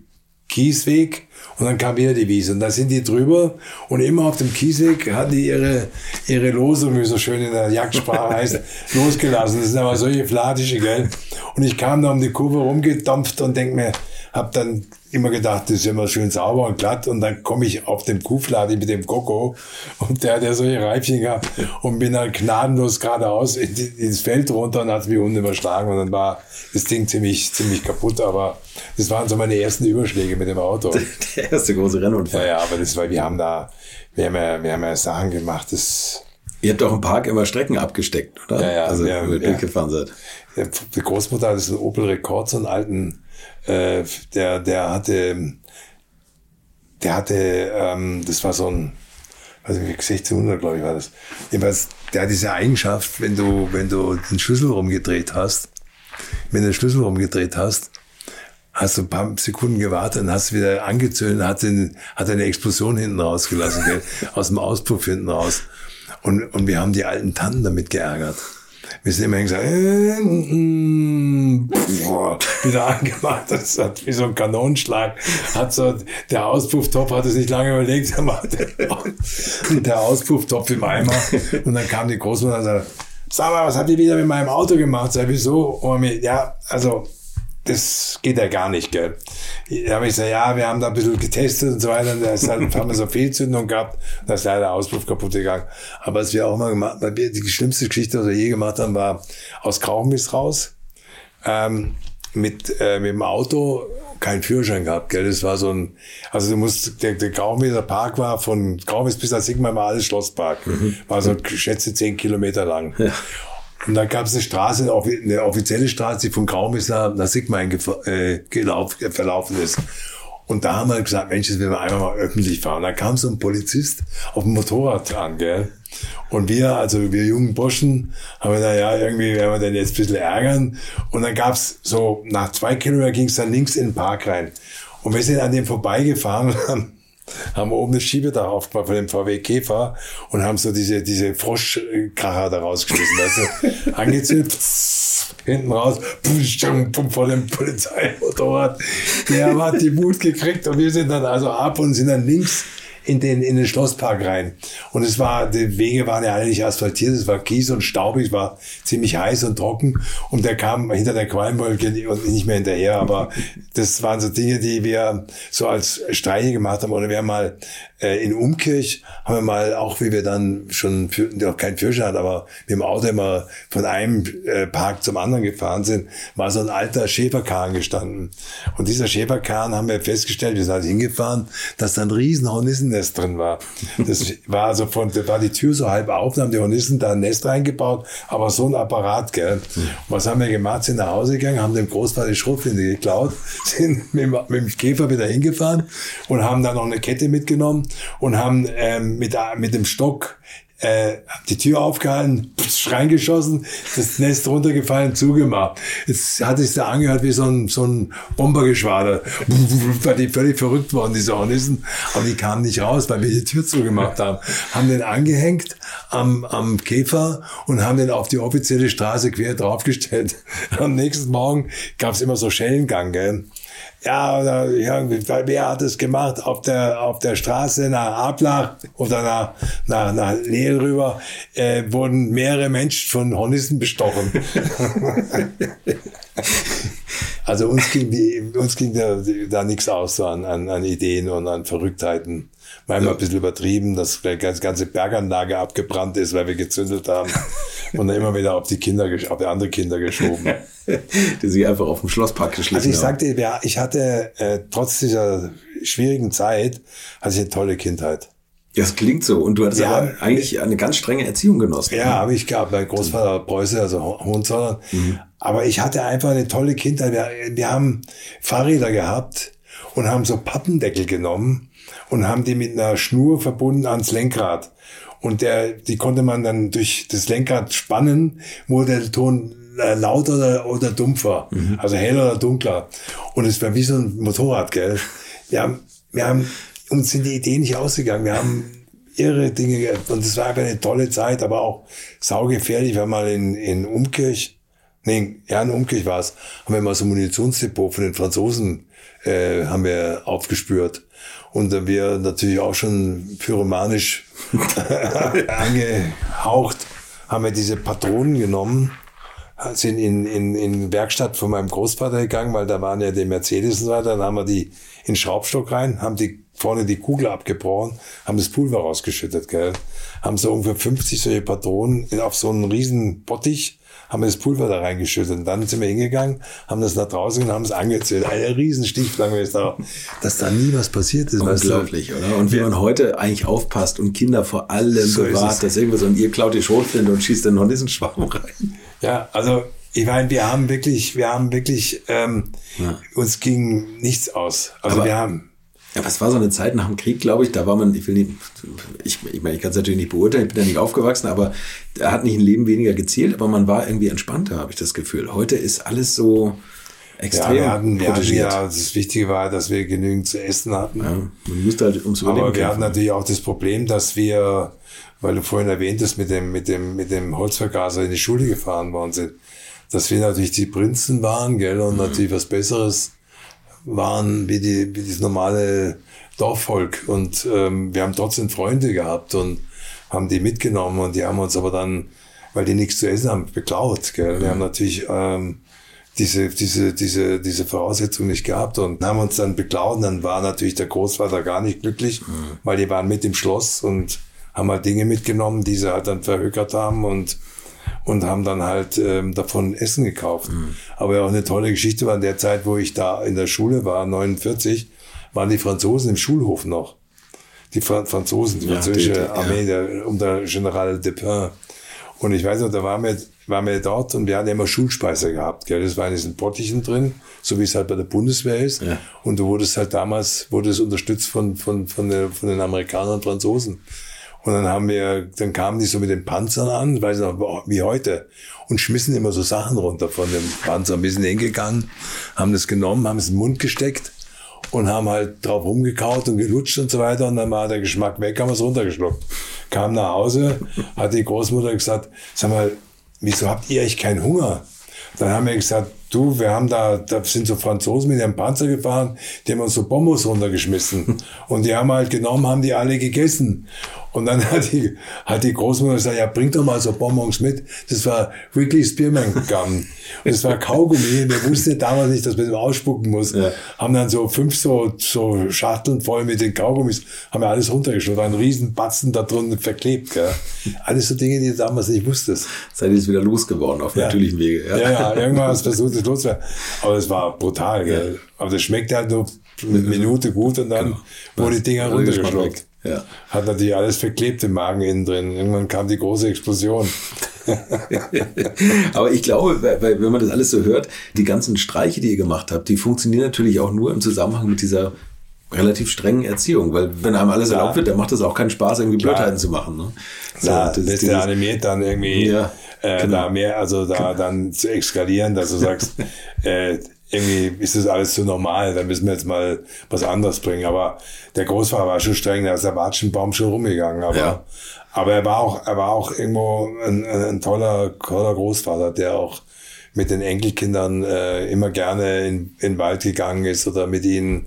Kiesweg und dann kam wieder die Wiese. Und da sind die drüber und immer auf dem Kiesweg hatten die ihre Lose, wie so schön in der Jagdsprache heißt, losgelassen. Das sind aber solche Flatische, gell? Und ich kam da um die Kurve rumgedampft und denk mir, hab dann immer gedacht, das ist immer schön sauber und glatt. Und dann komme ich auf dem Kuhflade mit dem Koko und der hat ja solche Reibchen gehabt und bin dann gnadenlos geradeaus ins Feld runter und hat mich unten überschlagen. Und dann war das Ding ziemlich kaputt. Aber das waren so meine ersten Überschläge mit dem Auto. Der erste große Rennunfall. Ja, aber das war, wir haben ja Sachen gemacht, das Ihr habt doch im Park immer Strecken abgesteckt, oder? Ja, ja. Also, ja, wenn ihr durchgefahren seid. Ja, die Großmutter hatte so einen Opel Rekord, so einen alten, der hatte, das war so ein, also 1600, glaube ich, war das. Jedenfalls, der hat diese Eigenschaft, wenn du den Schlüssel rumgedreht hast, hast du ein paar Sekunden gewartet und hast wieder angezündet, hat eine Explosion hinten rausgelassen, gell? Aus dem Auspuff hinten raus. Und wir haben die alten Tanten damit geärgert. Wir sind immerhin gesagt, wieder angemacht. Das hat wie so ein Kanonenschlag. Der Auspufftopf hat es nicht lange überlegt. Der Auspufftopf im Eimer. Und dann kam die Großmutter und sagte, sag mal, was habt ihr wieder mit meinem Auto gemacht? Sag, wieso? Und wir, ja, also, das geht ja gar nicht, gell. Da habe ich gesagt, ja, wir haben da ein bisschen getestet und so weiter. Und da haben wir so Fehlzündung gehabt. Da ist leider der Auspuff kaputt gegangen. Aber was wir auch mal gemacht haben, die schlimmste Geschichte, was wir je gemacht haben, war aus Krauchenwies raus. Mit dem Auto, keinen Führerschein gehabt, gell. Das war so ein, also du musst, der Krauchenwieser Park war von Krauchenwies bis nach Sigmaringen war alles Schlosspark. Mhm. War so, schätze, 10 Kilometer lang. Ja. Und dann gab es eine Straße, eine offizielle Straße, die von Krauchenwies nach Sigmaringen verlaufen ist. Und da haben wir gesagt, Mensch, das will man einfach mal öffentlich fahren. Und dann kam so ein Polizist auf dem Motorrad dran, gell. Und wir jungen Burschen, haben gesagt, ja, irgendwie werden wir den jetzt ein bisschen ärgern. Und dann gab's so, nach 2 Kilometer ging's dann links in den Park rein. Und wir sind an dem vorbeigefahren und haben oben das Schiebedach aufgemacht von dem VW Käfer und haben so diese Froschkracher da rausgeschmissen, also angezündet, hinten raus, vor dem Polizeimotorrad. Der hat die Wut gekriegt und wir sind dann also ab und sind dann links in den Schlosspark rein. Und die Wege waren ja alle nicht asphaltiert, es war Kies und staubig, es war ziemlich heiß und trocken und der kam hinter der Qualmwolke nicht mehr hinterher, aber das waren so Dinge, die wir so als Streiche gemacht haben. Oder wir haben mal in Umkirch, auch wie wir dann schon, auch kein Führerschein hatten, aber mit dem Auto immer von einem Park zum anderen gefahren sind, war so ein alter Schäferkarren gestanden. Und dieser Schäferkarren haben wir festgestellt, wir sind halt hingefahren, dass da ein riesen Hornissennest drin war. Das war also da war die Tür so halb auf, dann haben die Hornissen da ein Nest reingebaut, aber so ein Apparat, gell. Und was haben wir gemacht? Sind nach Hause gegangen, haben dem Großvater die Schrotflinte geklaut, sind mit dem Käfer wieder hingefahren und haben dann noch eine Kette mitgenommen und haben mit dem Stock die Tür aufgehalten, reingeschossen, das Nest runtergefallen, zugemacht. Jetzt hat sich da angehört wie so ein Bombergeschwader. War die völlig verrückt worden, die Hornissen. Aber die kamen nicht raus, weil wir die Tür zugemacht haben. Haben den angehängt am Käfer und haben den auf die offizielle Straße quer draufgestellt. Am nächsten Morgen gab es immer so Schellengang, gell? Ja, wer hat es gemacht? Auf der Straße nach Ablach oder nach Lehl rüber wurden mehrere Menschen von Hornissen bestochen. Also uns ging da nichts aus so an Ideen und an Verrücktheiten. Manchmal ein bisschen übertrieben, dass die ganze Berganlage abgebrannt ist, weil wir gezündelt haben und dann immer wieder auf andere Kinder geschoben. Die sich einfach auf den Schlosspark geschlichen haben. Also ich sagte, ich hatte trotz dieser schwierigen Zeit, hatte ich eine tolle Kindheit. Ja, das klingt so. Und du hattest aber eigentlich eine ganz strenge Erziehung genossen. Ja, habe ich gehabt. Mein Großvater war Preuße, also Hohenzollern. Mhm. Aber ich hatte einfach eine tolle Kindheit. Wir haben Fahrräder gehabt und haben so Pappendeckel genommen und haben die mit einer Schnur verbunden ans Lenkrad. Und die konnte man dann durch das Lenkrad spannen, wo der Ton lauter oder dumpfer, also heller oder dunkler. Und es war wie so ein Motorrad, gell. Wir haben uns sind die Ideen nicht ausgegangen. Wir haben irre Dinge, und es war einfach eine tolle Zeit, aber auch saugefährlich. Wir haben mal in Umkirch war es, haben wir mal so ein Munitionsdepot von den Franzosen haben wir aufgespürt. Und dann wir natürlich auch schon pyromanisch angehaucht, haben wir diese Patronen genommen, sind in Werkstatt von meinem Großvater gegangen, weil da waren ja die Mercedes und so weiter, dann haben wir die in Schraubstock rein, haben die vorne die Kugel abgebrochen, haben das Pulver rausgeschüttet, gell? Haben so ungefähr 50 solche Patronen auf so einen riesen Bottich, haben wir das Pulver da reingeschüttet. Und dann sind wir hingegangen, haben das nach draußen und haben es angezündet. Eine Riesenstichflange ist da, dass da nie was passiert ist. Unglaublich, oder? Und wie man heute eigentlich aufpasst und Kinder vor allem so bewahrt, dass irgendwas und ihr klaut die Schrotflinte und schießt dann noch diesen Schwarm rein. Ja, also ich meine, wir haben wirklich, uns ging nichts aus. Also aber, wir haben... Ja, was war so eine Zeit nach dem Krieg, glaube ich, da war man, ich kann es natürlich nicht beurteilen, ich bin ja nicht aufgewachsen, aber da hat nicht ein Leben weniger gezählt, aber man war irgendwie entspannter, habe ich das Gefühl. Heute ist alles so extrem protegiert. Ja, das Wichtige war, dass wir genügend zu essen hatten. Ja, man musste halt ums Überleben kämpfen. Aber wir hatten natürlich auch das Problem, dass wir, weil du vorhin erwähnt hast, mit dem Holzvergaser in die Schule gefahren worden sind, dass wir natürlich die Prinzen waren, gell, und natürlich was Besseres waren wie das normale Dorfvolk, und wir haben trotzdem Freunde gehabt und haben die mitgenommen, und die haben uns aber dann, weil die nichts zu essen haben, beklaut, gell? Mhm. Wir haben natürlich diese Voraussetzung nicht gehabt und haben uns dann beklaut, und dann war natürlich der Großvater gar nicht glücklich, weil die waren mit im Schloss und haben halt Dinge mitgenommen, die sie halt dann verhökert haben, und haben dann halt davon Essen gekauft. Mhm. Aber auch eine tolle Geschichte war in der Zeit, wo ich da in der Schule war, 49, waren die Franzosen im Schulhof noch. Die Franzosen, die französische Armee, der General Despin. Und ich weiß noch, da waren wir dort, und wir hatten immer Schulspeise gehabt. Gell? Das war in diesen Pottichen drin, so wie es halt bei der Bundeswehr ist. Ja. Und du wurdest halt damals unterstützt von den Amerikanern und Franzosen. Und dann kamen die so mit den Panzern an, weiß noch, wie heute, und schmissen immer so Sachen runter von dem Panzer. Wir sind hingegangen, haben das genommen, haben es in den Mund gesteckt und haben halt drauf rumgekaut und gelutscht und so weiter, und dann war der Geschmack weg, haben wir es runtergeschluckt. Kam nach Hause, hat die Großmutter gesagt, sag mal, wieso habt ihr eigentlich keinen Hunger? Dann haben wir gesagt, du, wir haben da sind so Franzosen mit einem Panzer gefahren, die haben uns so Bonbons runtergeschmissen. Und die haben wir halt genommen, haben die alle gegessen. Und dann hat die Großmutter gesagt, ja, bring doch mal so Bonbons mit. Das war Wrigley Spearmint Gum. Und das war Kaugummi. Wir wussten damals nicht, dass wir das ausspucken mussten. Ja. Haben dann so 5 so Schachteln voll mit den Kaugummis, haben wir alles runtergeschluckt. Ein riesen Batzen da drin verklebt, gell. Alles so Dinge, die du damals nicht wusstest. Seid ihr jetzt wieder losgeworden auf natürlichen Wege, ja? Ja, irgendwann hast du versucht, loswerden. Aber es war brutal, gell? Ja. Aber das schmeckt halt nur eine Minute gut, und dann wurden die Dinger runtergeschluckt. Ja. Hat natürlich alles verklebt im Magen innen drin. Irgendwann kam die große Explosion. Aber ich glaube, wenn man das alles so hört, die ganzen Streiche, die ihr gemacht habt, die funktionieren natürlich auch nur im Zusammenhang mit dieser relativ strengen Erziehung, weil wenn einem alles erlaubt wird, dann macht es auch keinen Spaß, irgendwie Blödheiten zu machen. Ne? So, das ist animiert dann irgendwie... Ja. Dann zu eskalieren, dass du sagst, irgendwie ist das alles zu normal, dann müssen wir jetzt mal was anderes bringen. Aber der Großvater war schon streng, da ist der Watschenbaum schon rumgegangen. Aber er war auch irgendwo ein toller Großvater, der auch mit den Enkelkindern immer gerne in den Wald gegangen ist oder mit ihnen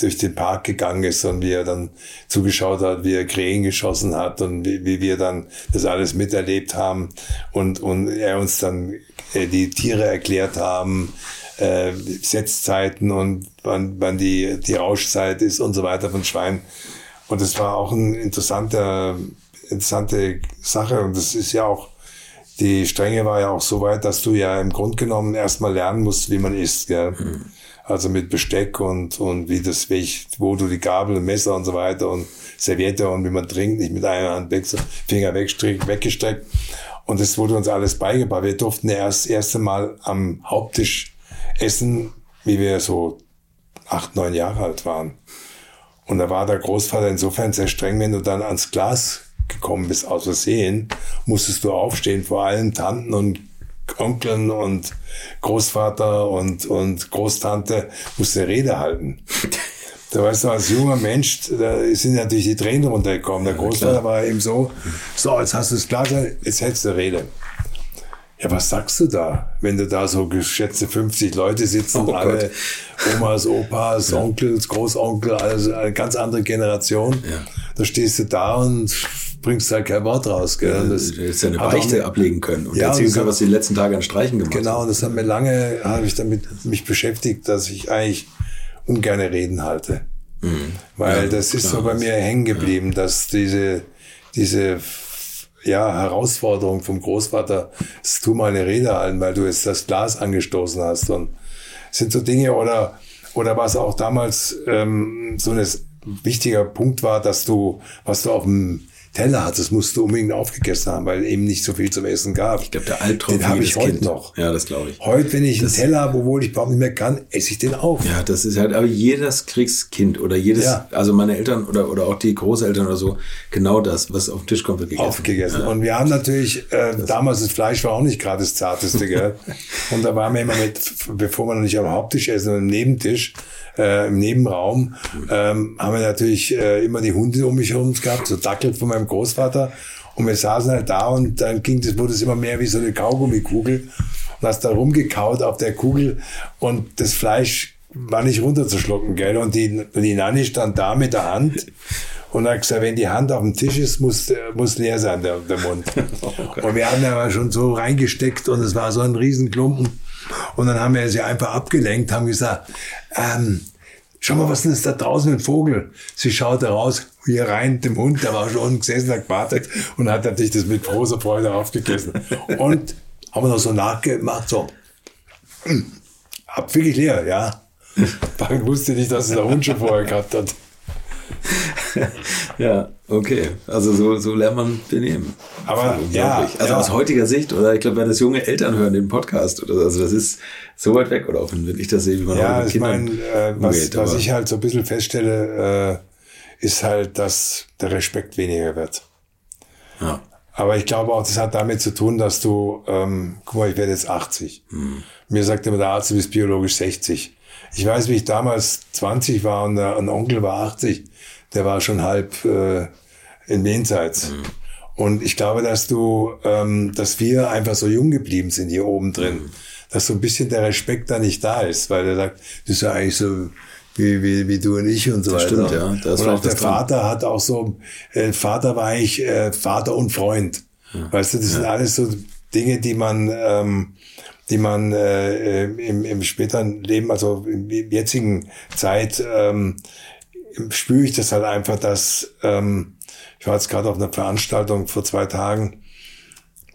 durch den Park gegangen ist, und wie er dann zugeschaut hat, wie er Krähen geschossen hat, und wie wir dann das alles miterlebt haben, und er uns dann die Tiere erklärt haben, Setzzeiten und wann die Rauschzeit ist und so weiter von Schweinen. Und das war auch eine interessante Sache, und das ist ja auch, die Strenge war ja auch so weit, dass du ja im Grunde genommen erstmal lernen musst, wie man isst, gell? Mhm. Also mit Besteck und wo du die Gabel, Messer und so weiter und Serviette und wie man trinkt, nicht mit einer Hand weggestreckt. Und das wurde uns alles beigebracht. Wir durften ja das erste Mal am Haupttisch essen, wie wir so 8, 9 Jahre alt waren. Und da war der Großvater insofern sehr streng, wenn du dann ans Glas gekommen bist, aus Versehen, musstest du aufstehen, vor allen Tanten und Onkeln und Großvater und Großtante, musst eine Rede halten. Da weißt du, als junger Mensch, da sind natürlich die Tränen runtergekommen. Der Großvater war eben so, jetzt hast du es klar, jetzt hältst du eine Rede. Ja, was sagst du da, wenn du da so geschätzte 50 Leute sitzen, alle Gott. Omas, Opas, Onkels, Großonkel, also eine ganz andere Generation. Ja. Da stehst du da und bringst halt kein Wort raus. Gell? Ja, das ist ja eine Beichte ablegen können und erzählen können, was die letzten Tage an Streichen gemacht haben. Genau, und das hat mir lange, habe ich damit mich beschäftigt, dass ich eigentlich ungerne Reden halte. Weil ja, das ist klar, so bei mir hängen geblieben, ja, dass diese ja, Herausforderung vom Großvater, tu mal eine Rede an, weil du jetzt das Glas angestoßen hast. Und sind so Dinge, oder was auch damals so ein wichtiger Punkt war, dass du, was du auf dem Teller hattest, musst du unbedingt aufgegessen haben, weil eben nicht so viel zum Essen gab. Ich glaube, der Albtraum den habe ich heute Kind noch. Ja, das glaube ich. Heute, wenn ich einen Teller habe, obwohl ich überhaupt nicht mehr kann, esse ich den auf. Ja, das ist halt, aber jedes Kriegskind oder jedes, ja, also meine Eltern oder auch die Großeltern oder so, genau das, was auf den Tisch kommt, wird gegessen. Aufgegessen. Ja. Und wir haben natürlich, damals das Fleisch war auch nicht gerade das Zarteste, gell? Und da waren wir immer mit, bevor wir noch nicht am Haupttisch essen, sondern am Nebentisch, im Nebenraum, haben wir natürlich immer die Hunde um mich herum gehabt, so Dackel von meinem Großvater, und wir saßen halt da und dann ging das, wurde es immer mehr wie so eine Kaugummikugel und hast da rumgekaut auf der Kugel und das Fleisch war nicht runterzuschlucken, gell? Und die Nanni stand da mit der Hand und hat gesagt, wenn die Hand auf dem Tisch ist, muss leer sein, der Mund. Okay. Und wir haben da schon so reingesteckt und es war so ein Riesenklumpen. Und dann haben wir sie einfach abgelenkt, haben gesagt, schau mal, was denn ist da draußen, ein Vogel? Sie schaut da raus, hier rein, dem Hund, der war schon unten gesessen, hat gewartet und hat natürlich das mit großer Freude aufgegessen. Und haben wir noch so nachgemacht, so, ab wirklich leer, ja. Man wusste nicht, dass es der Hund schon vorher gehabt hat. Ja, okay. Also so lernt man benehmen. Aber ja, also ja, aus heutiger Sicht, oder ich glaube, wenn das junge Eltern hören den Podcast oder so, also das ist so weit weg, oder auch wenn ich das sehe, wie man ja, heute mit Kindern umgeht. Was ich halt so ein bisschen feststelle, ist halt, dass der Respekt weniger wird. Ja. Aber ich glaube auch, das hat damit zu tun, dass du, guck mal, ich werde jetzt 80. Mir sagt immer der Arzt, du bist biologisch 60. Ich weiß, wie ich damals 20 war und ein Onkel war 80. Der war schon halb in Jenseits. Und ich glaube, dass wir einfach so jung geblieben sind hier oben drin, dass so ein bisschen der Respekt da nicht da ist, weil er sagt, das ist ja eigentlich so wie du und ich und so das weiter. Stimmt, ja. Das und auch der Vater drin. Hat auch so, Vater war eigentlich Vater und Freund. Ja. Weißt du, das sind alles so Dinge, die man im späteren Leben, also in der jetzigen Zeit, spüre ich das halt einfach, dass ich war jetzt gerade auf einer Veranstaltung vor 2 Tagen,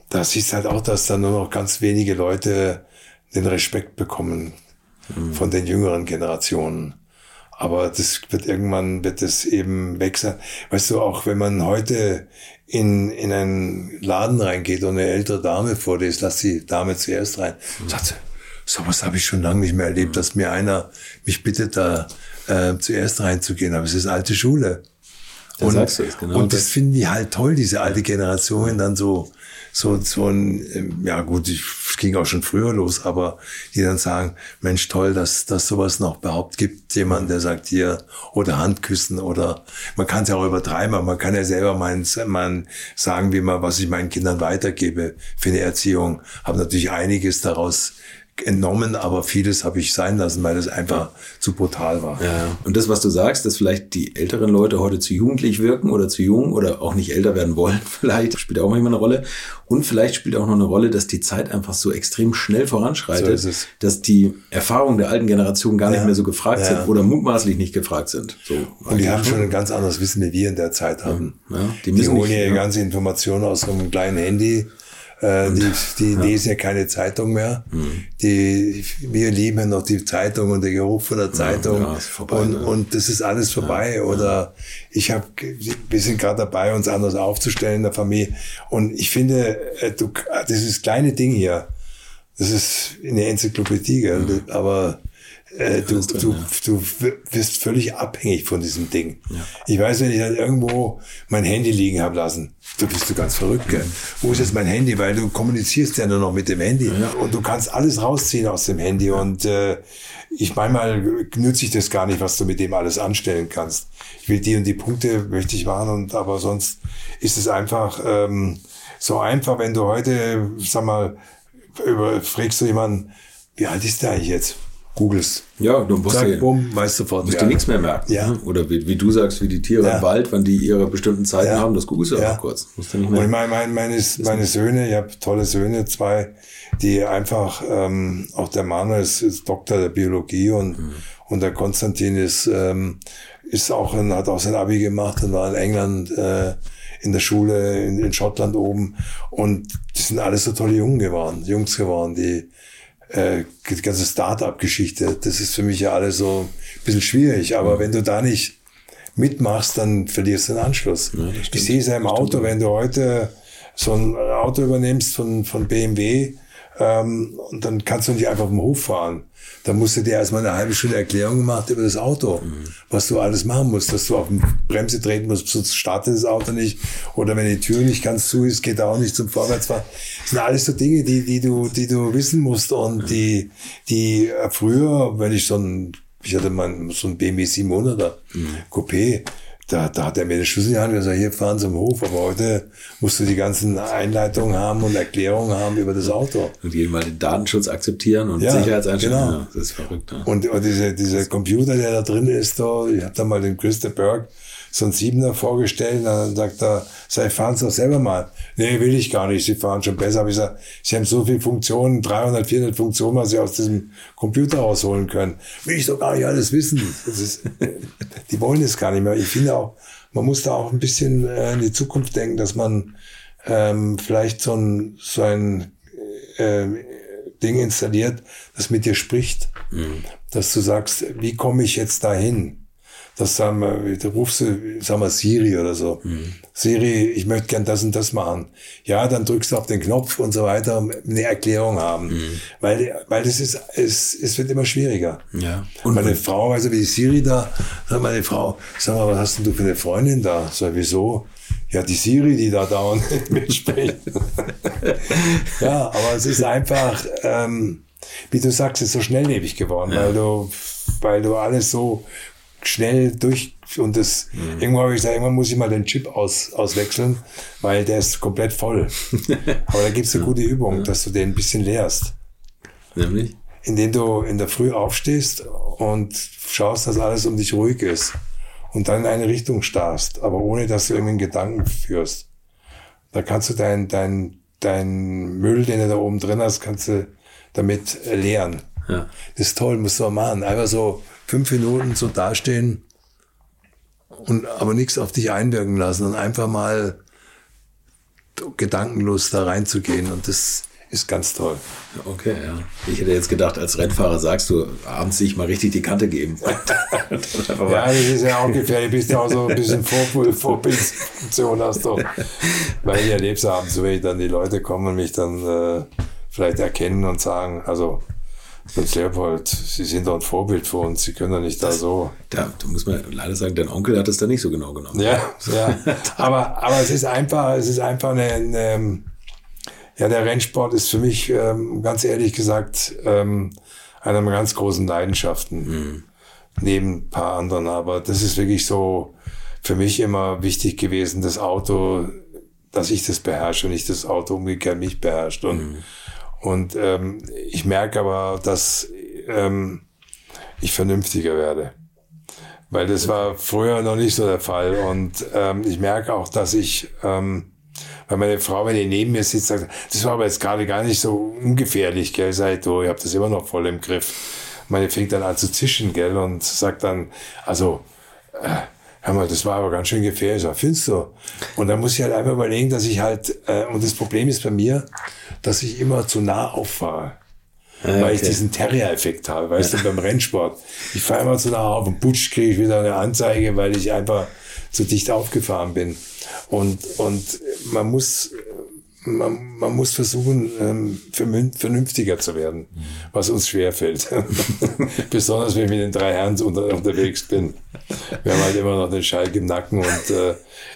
da siehst halt auch, dass da nur noch ganz wenige Leute den Respekt bekommen von den jüngeren Generationen. Aber das wird das eben weg sein. Weißt du, auch wenn man heute in einen Laden reingeht und eine ältere Dame vor dir ist, lass die Dame zuerst rein. Sagt sie, sowas habe ich schon lange nicht mehr erlebt, dass mir einer mich bittet, da zuerst reinzugehen, aber es ist alte Schule. Das sagst du jetzt, genau. Und das finden die halt toll, diese alte Generation, dann so ein, ja gut, ich ging auch schon früher los, aber die dann sagen, Mensch, toll, dass sowas noch überhaupt gibt, jemand, der sagt hier, oder Handküssen, oder man kann es ja auch übertreiben, aber man kann ja selber sagen, was ich meinen Kindern weitergebe für eine Erziehung. Habe natürlich einiges daraus entnommen, aber vieles habe ich sein lassen, weil das einfach zu brutal war. Ja. Und das, was du sagst, dass vielleicht die älteren Leute heute zu jugendlich wirken oder zu jung oder auch nicht älter werden wollen, vielleicht spielt auch manchmal eine Rolle. Und vielleicht spielt auch noch eine Rolle, dass die Zeit einfach so extrem schnell voranschreitet, so dass die Erfahrungen der alten Generation gar nicht mehr so gefragt sind oder mutmaßlich nicht gefragt sind. So, und die haben schon ein ganz anderes Wissen, wie wir in der Zeit haben. Ja. Die holen ihre ganze Information aus so einem kleinen Handy. Die lesen ja keine Zeitung mehr. Wir lieben ja noch die Zeitung und der Geruch von der Zeitung. Ja, ist vorbei, und das ist alles vorbei. Ja, oder wir sind gerade dabei, uns anders aufzustellen in der Familie. Und ich finde, das ist kleine Ding hier. Das ist eine Enzyklopädie, gell? Aber du wirst völlig abhängig von diesem Ding. Ja. Ich weiß, wenn ich dann irgendwo mein Handy liegen habe lassen, da bist du ganz verrückt, gell? Wo ist jetzt mein Handy? Weil du kommunizierst ja nur noch mit dem Handy. Ja. Und du kannst alles rausziehen aus dem Handy. Und ich meine mal, nütze ich das gar nicht, was du mit dem alles anstellen kannst. Ich will die und die Punkte, möchte ich wahren. Aber sonst ist es einfach so einfach, wenn du heute, sag mal, fragst du jemanden, wie alt ist der eigentlich jetzt? Googles. Ja, du musst dir nichts mehr merken. Ja. Oder wie du sagst, wie die Tiere im Wald, wann die ihre bestimmten Zeiten haben, das googelst du auch kurz. Musst du nicht mehr. Und meine Söhne, ich habe tolle Söhne, 2, die einfach, auch der Manuel ist Doktor der Biologie und der Konstantin ist ist auch hat auch sein Abi gemacht und war in England in der Schule, in Schottland oben. Und die sind alles so tolle Jungs geworden, die ganze Start-up-Geschichte. Das ist für mich ja alles so ein bisschen schwierig. Aber wenn du da nicht mitmachst, dann verlierst du den Anschluss. Ja, ich sehe es ja im Auto, wenn du heute so ein Auto übernimmst von BMW, und dann kannst du nicht einfach auf dem Hof fahren. Dann musst du dir erstmal eine halbe Stunde Erklärung gemacht über das Auto, was du alles machen musst, dass du auf die Bremse treten musst, sonst startet das Auto nicht. Oder wenn die Tür nicht ganz zu ist, geht auch nicht zum Vorwärtsfahren. Das sind alles so Dinge, die du wissen musst und die früher, wenn ich hatte mal so ein BMW 700er Coupé, da hat er mir den Schlüssel in die Hand und gesagt, hier fahren zum Hof, aber heute musst du die ganzen Einleitungen haben und Erklärungen haben über das Auto. Und jeden Mal den Datenschutz akzeptieren und Sicherheitseinstellungen. Genau. Ja, das ist verrückt. Ja. Und dieser Computer, der da drin ist, ich habe da mal den Christa Berg so einen 7er vorgestellt, und dann sagt er, Sie fahren es doch selber mal. Nee, will ich gar nicht, Sie fahren schon besser. Aber ich sage, Sie haben so viele Funktionen, 300, 400 Funktionen, was Sie aus diesem Computer rausholen können. Will ich doch gar nicht alles wissen. Das ist, die wollen es gar nicht mehr. Ich finde auch, man muss da auch ein bisschen in die Zukunft denken, dass man vielleicht so ein Ding installiert, das mit dir spricht. Mhm. Dass du sagst, wie komme ich jetzt dahin? Das sagen wir, da rufst du, sagen wir Siri oder so. Mhm. Siri, ich möchte gern das und das machen. Ja, dann drückst du auf den Knopf und so weiter, eine Erklärung haben. Mhm. Weil das ist, es wird immer schwieriger. Ja. Und meine Frau, also wie Siri da, sagt meine Frau, sag mal, was hast denn du für eine Freundin da? Sag, wieso? Ja, die Siri, die da dauernd mitspricht. Ja, aber es ist einfach, wie du sagst, es ist so schnelllebig geworden, ja. weil du alles so schnell durch und das irgendwo habe ich gesagt, irgendwann muss ich mal den Chip auswechseln, weil der ist komplett voll. Aber da gibt es eine gute Übung, dass du den ein bisschen leerst. Nämlich? Indem du in der Früh aufstehst und schaust, dass alles um dich ruhig ist und dann in eine Richtung starrst, aber ohne, dass du irgendeinen Gedanken führst. Da kannst du dein Müll, den du da oben drin hast, kannst du damit leeren. Ja. Das ist toll, musst du auch machen. Einfach so 5 Minuten so dastehen und aber nichts auf dich einwirken lassen und einfach mal gedankenlos da reinzugehen und das ist ganz toll. Okay, ja. Ich hätte jetzt gedacht, als Rennfahrer sagst du, abends sich mal richtig die Kante geben. Ja, das ist ja auch gefährlich. Du bist ja auch so ein bisschen Vorbildfunktion hast du. Weil ich erlebe es abends, wenn dann die Leute kommen und mich dann vielleicht erkennen und sagen, also Prinz Leopold, Sie sind doch ein Vorbild für uns, Sie können doch nicht das, da so. Da muss man leider sagen, dein Onkel hat es da nicht so genau genommen. Ja. Aber es ist einfach der Rennsport ist für mich, ganz ehrlich gesagt, einer meiner ganz großen Leidenschaften. Mhm. Neben ein paar anderen, aber das ist wirklich so für mich immer wichtig gewesen, das Auto, dass ich das beherrsche und nicht das Auto umgekehrt mich beherrscht und Und ich merke aber, dass ich vernünftiger werde, weil das war früher noch nicht so der Fall. Und ich merke auch, dass ich, weil meine Frau, wenn die neben mir sitzt, sagt, das war aber jetzt gerade gar nicht so ungefährlich, gell? Ich sage, ich habe das immer noch voll im Griff. Meine fängt dann an zu zischen, gell, und sagt dann, also hör mal, das war aber ganz schön gefährlich. Ich sage, findest du? Und dann muss ich halt einfach überlegen, dass ich halt, und das Problem ist bei mir, dass ich immer zu nah auffahre, weil ich diesen Terrier-Effekt habe, weißt du, beim Rennsport. Ich fahre immer zu nah auf und putsch, kriege ich wieder eine Anzeige, weil ich einfach zu dicht aufgefahren bin. Und man muss versuchen, vernünftiger zu werden, was uns schwerfällt. Besonders, wenn ich mit den 3 Herren unterwegs bin. Wir haben halt immer noch den Schalk im Nacken und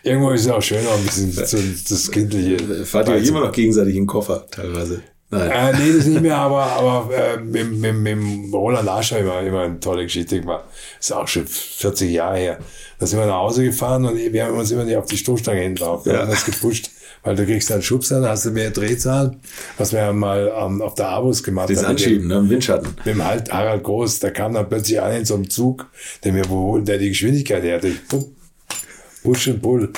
irgendwo ist es auch schön, auch ein bisschen das Kindliche. Fahrt ihr euch immer noch gegenseitig im Koffer teilweise? Nein. Nee, das nicht mehr, aber mit Roland Asch haben wir immer eine tolle Geschichte gemacht. Das ist auch schon 40 Jahre her. Da sind wir nach Hause gefahren und wir haben uns immer nicht auf die Stoßstange hinten drauf. Wir haben das gepusht. Weil du kriegst dann Schubs, dann hast du mehr Drehzahl, was wir ja mal auf der Avus gemacht haben. Das Anschieben, ne? Im Windschatten. Mit dem Harald Groß, der kam dann plötzlich an in so einem Zug, der die Geschwindigkeit her hatte. Push und Pull.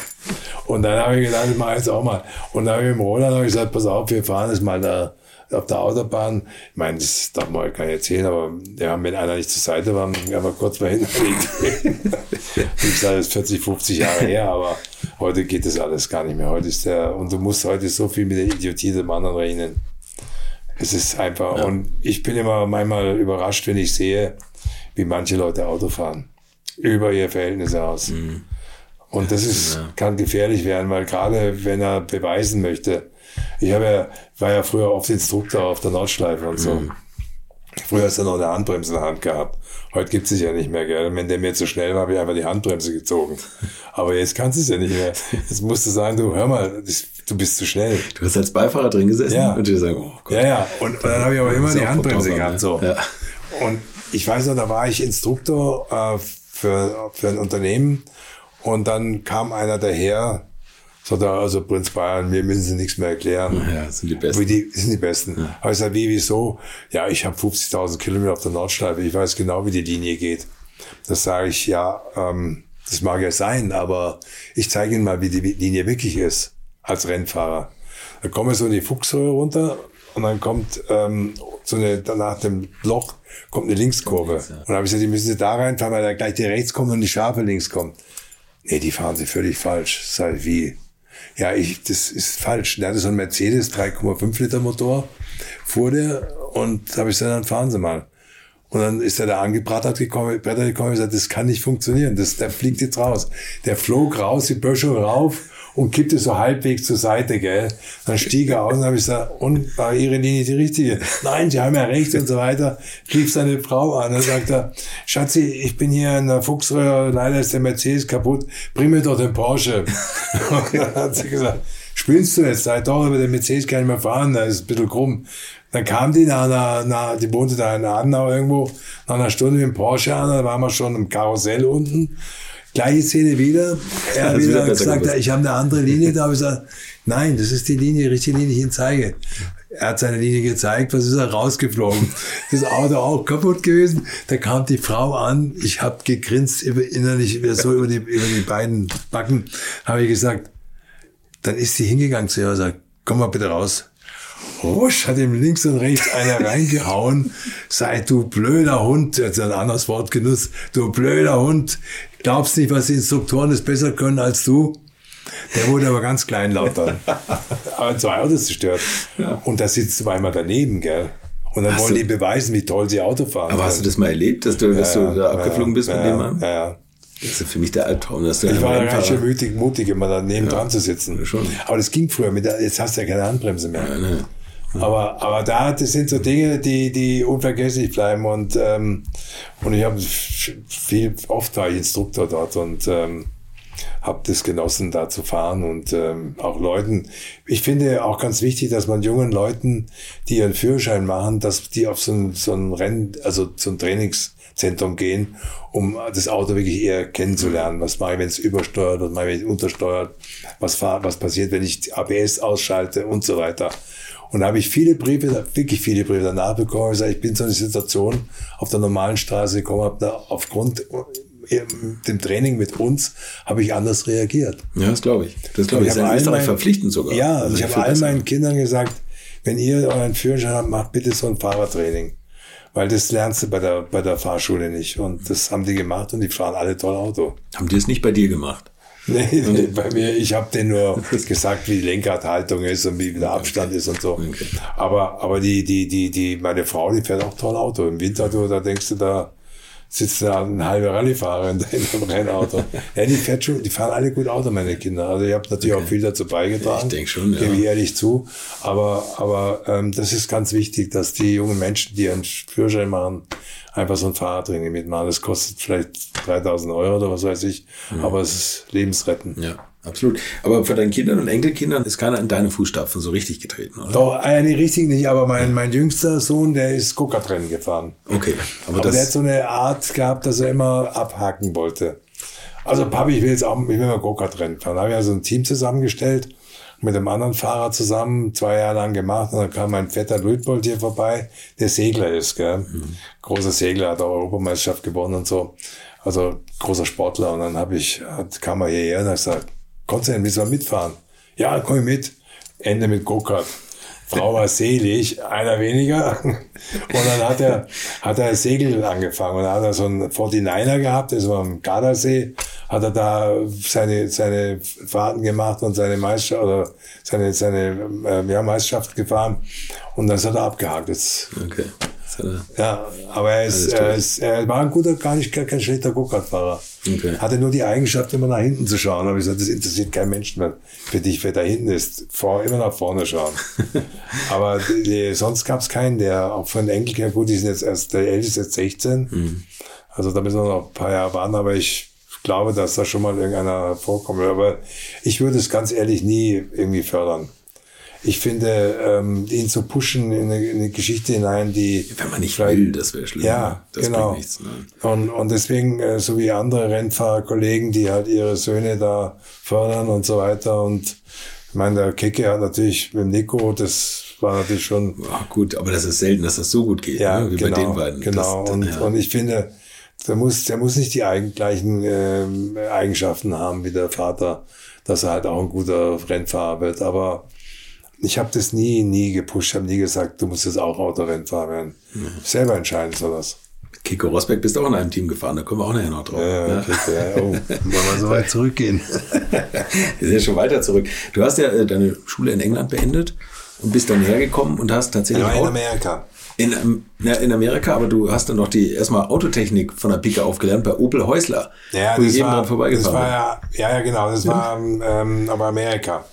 Und dann habe ich gedacht, ich mache jetzt auch mal. Und dann habe ich mit Roland gesagt, pass auf, wir fahren jetzt mal da auf der Autobahn. Ich meine, das darf man halt gar nicht erzählen, aber ja, wenn einer nicht zur Seite war, haben wir kurz mal hingelegt. Ich sage, das ist 40, 50 Jahre her, aber heute geht das alles gar nicht mehr. Heute ist der, und du musst heute so viel mit der Idiotie dem anderen rechnen. Es ist einfach, ja. Und ich bin immer manchmal überrascht, wenn ich sehe, wie manche Leute Auto fahren. Über ihre Verhältnisse aus. Mhm. Und das ist, ja, kann gefährlich werden, weil gerade wenn er beweisen möchte, war ja früher oft Instruktor auf der Nordschleife und so. Mhm. Früher hast du noch eine Handbremse in der Hand gehabt. Heute gibt es es ja nicht mehr, gell? Wenn der mir zu schnell war, habe ich einfach die Handbremse gezogen. Aber jetzt kannst du es ja nicht mehr. Jetzt musst du sagen, du, hör mal, du bist zu schnell. Du hast als Beifahrer drin gesessen, ja, und dir sagen, oh Gott. Ja, ja. Und dann habe ich aber immer die Handbremse gehabt. So. Ja. Und ich weiß noch, da war ich Instruktor für ein Unternehmen und dann kam einer daher, sagt er, also Prinz Bayern, wir müssen Sie nichts mehr erklären. Ja, sind die Besten. Ja. Habe ich gesagt, wieso? Ja, ich habe 50.000 Kilometer auf der Nordschleife, ich weiß genau, wie die Linie geht. Das sage ich, ja, das mag ja sein, aber ich zeige Ihnen mal, wie die Linie wirklich ist, als Rennfahrer. Dann kommen wir so in die Fuchsröhre runter und dann kommt nach dem Loch kommt eine Linkskurve. Und dann habe ich gesagt, die müssen Sie da reinfahren, weil da gleich die rechts kommt und die scharfe links kommt. Nee, die fahren Sie völlig falsch. Sei wie? Ja, das ist falsch. Der hatte so ein Mercedes 3,5 Liter Motor vor der und habe ich gesagt, dann fahren Sie mal. Und dann ist er da angebrettert gekommen und gesagt, das kann nicht funktionieren. Der fliegt jetzt raus. Der flog raus, die Böschung rauf und kippte so halbwegs zur Seite, gell. Dann stieg er aus und habe ich gesagt, und war Ihre Linie die richtige? Nein, Sie haben ja recht und so weiter. Rief seine Frau an und sagte, Schatzi, ich bin hier in der Fuchsröhre, leider ist der Mercedes kaputt, bring mir doch den Porsche. Und dann hat sie gesagt, spinnst du jetzt? Sag doch, aber der Mercedes kann nicht mehr fahren, da ist ein bisschen krumm. Dann kam die die wohnte da in Adenau irgendwo, nach einer Stunde mit dem Porsche an, da waren wir schon im Karussell unten. Gleiche Szene wieder. Er hat wieder gesagt, ich habe eine andere Linie. Da habe ich gesagt, nein, das ist die Linie, die richtige Linie, die ich Ihnen zeige. Er hat seine Linie gezeigt, was ist er rausgeflogen. Das Auto auch kaputt gewesen. Da kam die Frau an, ich habe gegrinst innerlich so über die beiden Backen. Habe ich gesagt, dann ist sie hingegangen zu ihr und sagt, komm mal bitte raus. Rusch hat ihm links und rechts einer reingehauen. Sei du blöder Hund, er hat ein anderes Wort genutzt, du blöder Hund. Glaubst nicht, was die Instruktoren es besser können als du? Der wurde aber ganz kleinlaut dann. Aber zwei Autos zerstört. Ja. Und da sitzt du einmal daneben, gell? Und dann wollen die beweisen, wie toll sie Auto fahren. Aber hast du das mal erlebt, dass du da abgeflogen bist mit dem Mann? Ja. Das ist für mich der Albtraum. Ich war ganz schön mutig, immer daneben dran zu sitzen. Schon. Aber das ging früher. Jetzt hast du ja keine Handbremse mehr. Ja, ne. Aber das sind so Dinge, die unvergesslich bleiben und ich habe oft war ich Instruktor dort und habe das genossen, da zu fahren und auch Leuten. Ich finde auch ganz wichtig, dass man jungen Leuten, die ihren Führerschein machen, dass die auf so ein Rennen, also zum Trainingszentrum gehen, um das Auto wirklich eher kennenzulernen. Was mache ich, wenn es übersteuert, was mache ich, wenn es untersteuert, was passiert, wenn ich ABS ausschalte und so weiter. Und da habe ich wirklich viele Briefe danach bekommen. Ich sage, ich bin so eine Situation auf der normalen Straße gekommen, habe da aufgrund dem Training mit uns, habe ich anders reagiert. Ja, das glaube ich. Das ist in Österreich verpflichtend sogar. Ja, also ich habe all meinen Kindern gesagt, wenn ihr euren Führerschein habt, macht bitte so ein Fahrertraining. Weil das lernst du bei der Fahrschule nicht. Und das haben die gemacht und die fahren alle toll Auto. Haben die es nicht bei dir gemacht? Nee, bei mir, ich habe denen nur gesagt, wie die Lenkradhaltung ist und wie der Abstand ist und so. Okay. Aber meine Frau, die fährt auch toll Auto. Im Winter, da denkst du, da sitzt da ein halber Rallye-Fahrer in einem Rennauto. Ja, die fahren alle gut Auto, meine Kinder. Also ich habe natürlich auch viel dazu beigetragen. Ich denke schon, ja. Gebe ich ehrlich zu. Aber das ist ganz wichtig, dass die jungen Menschen, die einen Führerschein machen, einfach so ein Fahrradtraining mitmachen. Das kostet vielleicht 3.000 Euro oder was weiß ich. Mhm. Aber es ist lebensrettend. Ja, absolut. Aber für deine Kindern und Enkelkindern ist keiner in deine Fußstapfen so richtig getreten, oder? Doch, nee, richtig nicht. Aber mein jüngster Sohn, der ist Go-Kart-Rennen gefahren. Okay. Aber der hat so eine Art gehabt, dass er immer abhaken wollte. Also Papi, ich will mal Go-Kart-Rennen fahren. Da habe ich also ein Team zusammengestellt, mit einem anderen Fahrer zusammen, 2 Jahre lang gemacht und dann kam mein Vetter Leopold hier vorbei, der Segler ist, gell? Mhm. Großer Segler, hat auch Europameisterschaft gewonnen und so, also großer Sportler und dann kam er hierher und hat gesagt, konntest du denn, willst du mal mitfahren? Ja, komm ich mit, Ende mit Go-Kart. Frau war selig, einer weniger. Und dann hat er Segeln angefangen. Und dann hat er so einen 49er gehabt, das war am Gardasee. Hat er da seine Fahrten gemacht und seine Meisterschaft, oder seine Meisterschaft gefahren. Und das hat er abgehakt jetzt. Okay. Ja, aber er war ein guter, kein schlechter Go-Kart-Fahrer. Okay. Hatte nur die Eigenschaft, immer nach hinten zu schauen. Aber ich gesagt, das interessiert keinen Menschen mehr für dich, wer da hinten ist. Immer nach vorne schauen. Aber sonst gab es keinen, der auch von den Enkeln, gut, die sind jetzt erst, der Älteste ist jetzt 16. Mhm. Also da müssen wir noch ein paar Jahre warten, aber ich glaube, dass da schon mal irgendeiner vorkommt. Aber ich würde es ganz ehrlich nie irgendwie fördern. Ich finde, ihn zu pushen in eine Geschichte hinein, die... Wenn man nicht will, das wäre schlimm. Ja, das genau. Bringt nichts, ne? Und deswegen, so wie andere Rennfahrerkollegen, die halt ihre Söhne da fördern und so weiter. Und ich meine, der Keke hat natürlich mit Nico, das war natürlich schon... Ach gut, aber das ist selten, dass das so gut geht, ja, ne? Wie genau, bei den beiden. Genau, und ich finde... Der muss nicht die gleichen Eigenschaften haben wie der Vater, dass er halt auch ein guter Rennfahrer wird. Aber ich habe das nie gepusht, habe nie gesagt, du musst jetzt auch Autorennfahrer werden. Mhm. Selber entscheiden soll das. Kiko Rosberg bist auch in einem Team gefahren, da kommen wir auch nachher noch drauf. Ja, okay, ja. Oh, wollen wir so weit zurückgehen. Wir sind ja schon weiter zurück. Du hast ja deine Schule in England beendet und bist dann hergekommen und hast tatsächlich auch... In Amerika. In Amerika, aber du hast dann noch erstmal Autotechnik von der Pike aufgelernt bei Opel Häusler. Ja, das war aber Amerika.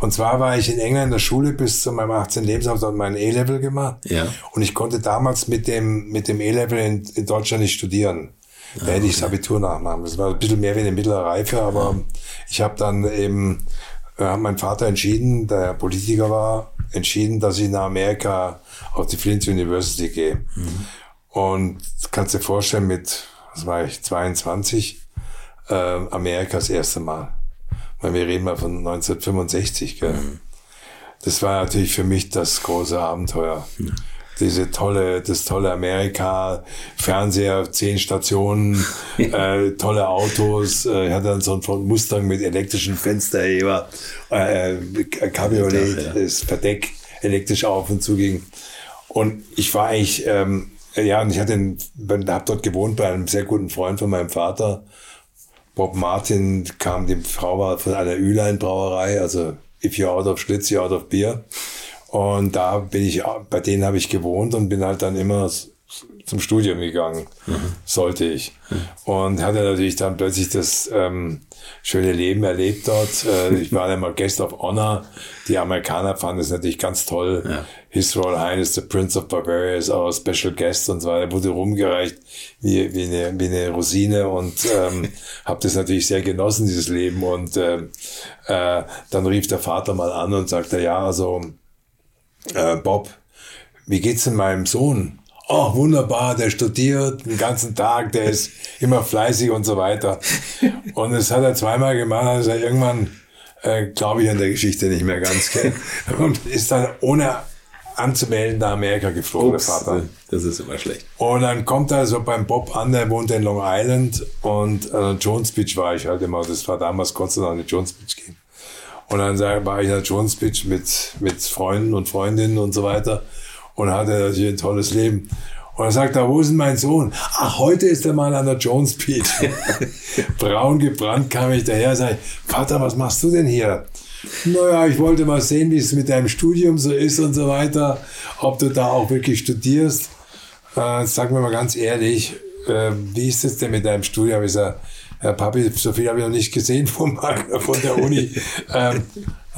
Und zwar war ich in England in der Schule bis zu meinem 18. Lebensjahr, dort mein E-Level gemacht. Ja. Und ich konnte damals mit dem E-Level in Deutschland nicht studieren. Da hätte ich das Abitur nachmachen. Das war ein bisschen mehr wie eine mittlere Reife, aber ich habe dann eben, mein Vater entschieden, da er Politiker war, dass ich nach Amerika auf die Flint University gehe. Mhm. Und kannst dir vorstellen, mit, was war ich, 22, Amerika das erste Mal. Weil wir reden mal von 1965, gell? Mhm. Das war natürlich für mich das große Abenteuer. Mhm. Das tolle Amerika, Fernseher, 10 Stationen, tolle Autos. Ich hatte dann so einen Mustang mit elektrischem Fensterheber, Cabriolet, das Verdeck elektrisch auf und zu ging. Und ich war eigentlich, und ich habe dort gewohnt bei einem sehr guten Freund von meinem Vater. Bob Martin kam, die Frau war von einer Ü-Line-Brauerei, also if you're out of Schlitz, you're out of Bier. Und bei denen habe ich gewohnt und bin halt dann immer zum Studium gegangen, sollte ich. Und hatte natürlich dann plötzlich das schöne Leben erlebt dort. Ich war dann mal Guest of Honor. Die Amerikaner fanden es natürlich ganz toll. Ja. His Royal Highness, the Prince of Bavaria is our special guest und so weiter. Er wurde rumgereicht wie eine Rosine und habe das natürlich sehr genossen, dieses Leben. Und dann rief der Vater mal an und sagte, ja, also... Bob, wie geht's denn meinem Sohn? Oh, wunderbar, der studiert den ganzen Tag, der ist immer fleißig und so weiter. Und das hat er zweimal gemacht, also irgendwann glaube ich an der Geschichte nicht mehr ganz kennt. Und ist dann ohne anzumelden nach Amerika geflogen, der Vater. Das ist immer schlecht. Und dann kommt er so beim Bob an, der wohnt in Long Island und Jones Beach war ich halt immer, das war damals kurz noch in Jones Beach gehen. Und dann war ich in der Jones Beach mit Freunden und Freundinnen und so weiter und hatte natürlich ein tolles Leben. Und dann sagt er, wo ist denn mein Sohn? Ach, heute ist er mal an der Jones Beach. Braun gebrannt kam ich daher und sage, Vater, was machst du denn hier? Naja, ich wollte mal sehen, wie es mit deinem Studium so ist und so weiter, ob du da auch wirklich studierst. Sag mir mal ganz ehrlich, wie ist es denn mit deinem Studium? Ich sage, Herr Papi, so viel habe ich noch nicht gesehen von der Uni. Dann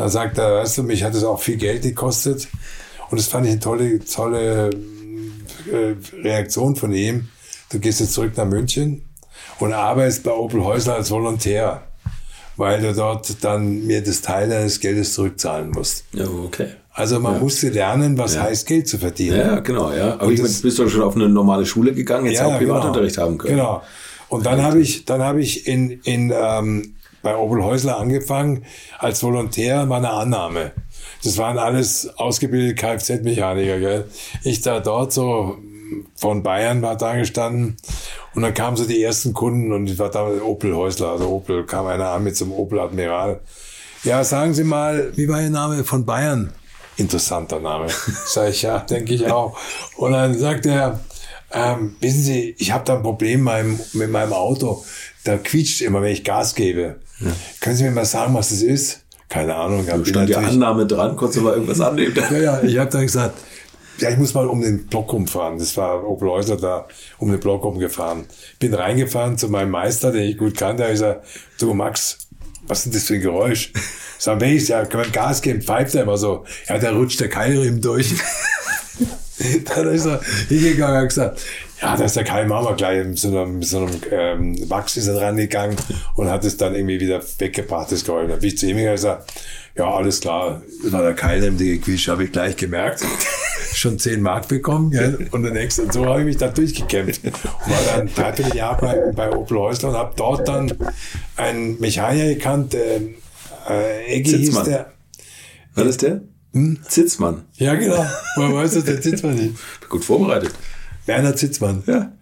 sagt er, weißt du, mich hat es auch viel Geld gekostet. Und das fand ich eine tolle Reaktion von ihm. Du gehst jetzt zurück nach München und arbeitest bei Opel Häusler als Volontär, weil du dort dann mir das Teil deines Geldes zurückzahlen musst. Ja, okay. Also man musste lernen, was heißt Geld zu verdienen. Ja, genau. Ja. Aber du bist doch schon auf eine normale Schule gegangen, jetzt auch Privatunterricht haben können. Genau. Und dann habe ich bei Opel Häusler angefangen als Volontär, war eine Annahme. Das waren alles ausgebildete Kfz-Mechaniker, gell? Ich da dort so von Bayern war da gestanden und dann kamen so die ersten Kunden und ich war da Opel Häusler, also Opel, kam einer an mit so einem Opel Admiral. Ja, sagen Sie mal, wie war Ihr Name? Von Bayern. interessanter Name. Sag ich, ja, denke ich auch. Und dann sagt er, wissen Sie, ich habe da ein Problem mit meinem Auto. Da quietscht immer, wenn ich Gas gebe. Ja. Können Sie mir mal sagen, was das ist? Keine Ahnung. Da stand die Annahme dran, konntest du mal irgendwas annehmen. Ja, ich habe dann gesagt, ja, ich muss mal um den Block rumfahren. Das war Opel Häusler da, um den Block rumgefahren. Bin reingefahren zu meinem Meister, den ich gut kannte. Da habe ich gesagt, du Max, was ist denn das für ein Geräusch? Sagen wir, ja, kann man Gas geben, pfeift er immer so. Ja, da rutscht der Keilriemen durch. Dann ist er hingegangen und hat gesagt, ja, da ist der Keil, machen wir gleich mit so einem Wachs ist er rangegangen und hat es dann irgendwie wieder weggebracht, das Geräusch. Dann bin ich zu ihm gegangen und gesagt, ja, alles klar, das war der Keilriemen, der gequetscht, habe ich gleich gemerkt. Schon 10 Mark bekommen, ja, und der nächste. Und so habe ich mich da durchgekämpft. Und war dann 3 Jahre bei Opel Häusler und habe dort dann einen Mechaniker gekannt, Eggy hieß der. War das der? Zitzmann. Ja, genau. Woher weißt du, der Zitzmann nicht? Gut vorbereitet. Werner Zitzmann. Ja.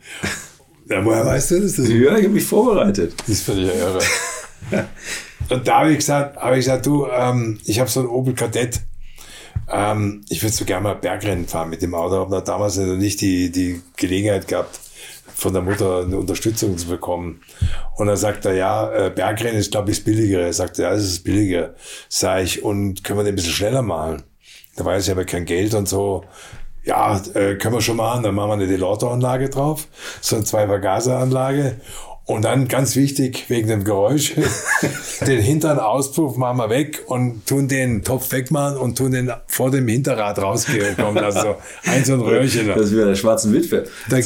Ja, woher weißt du das? Ja, ich habe mich vorbereitet. Das ist völlig irre. Ja. Und da habe ich gesagt, du, ich habe so einen Opel Kadett. Ich würde so gerne mal Bergrennen fahren mit dem Auto. Habe da damals noch nicht die Gelegenheit gehabt, von der Mutter eine Unterstützung zu bekommen. Und dann sagt er, ja, Bergrennen ist, glaube ich, billiger. Er sagt, ja, es ist billiger. Sag ich, und können wir den ein bisschen schneller machen? Da weiß ich aber kein Geld und so. Ja, können wir schon machen. Dann machen wir eine Delorto-Anlage drauf, so eine 2-Vergaser-Anlage. Und dann, ganz wichtig, wegen dem Geräusch, den hinteren Auspuff machen wir weg und tun den Topf wegmachen und tun den vor dem Hinterrad rauskommen lassen. Also so ein Röhrchen. Das ist wieder der schwarzen Witwe. Da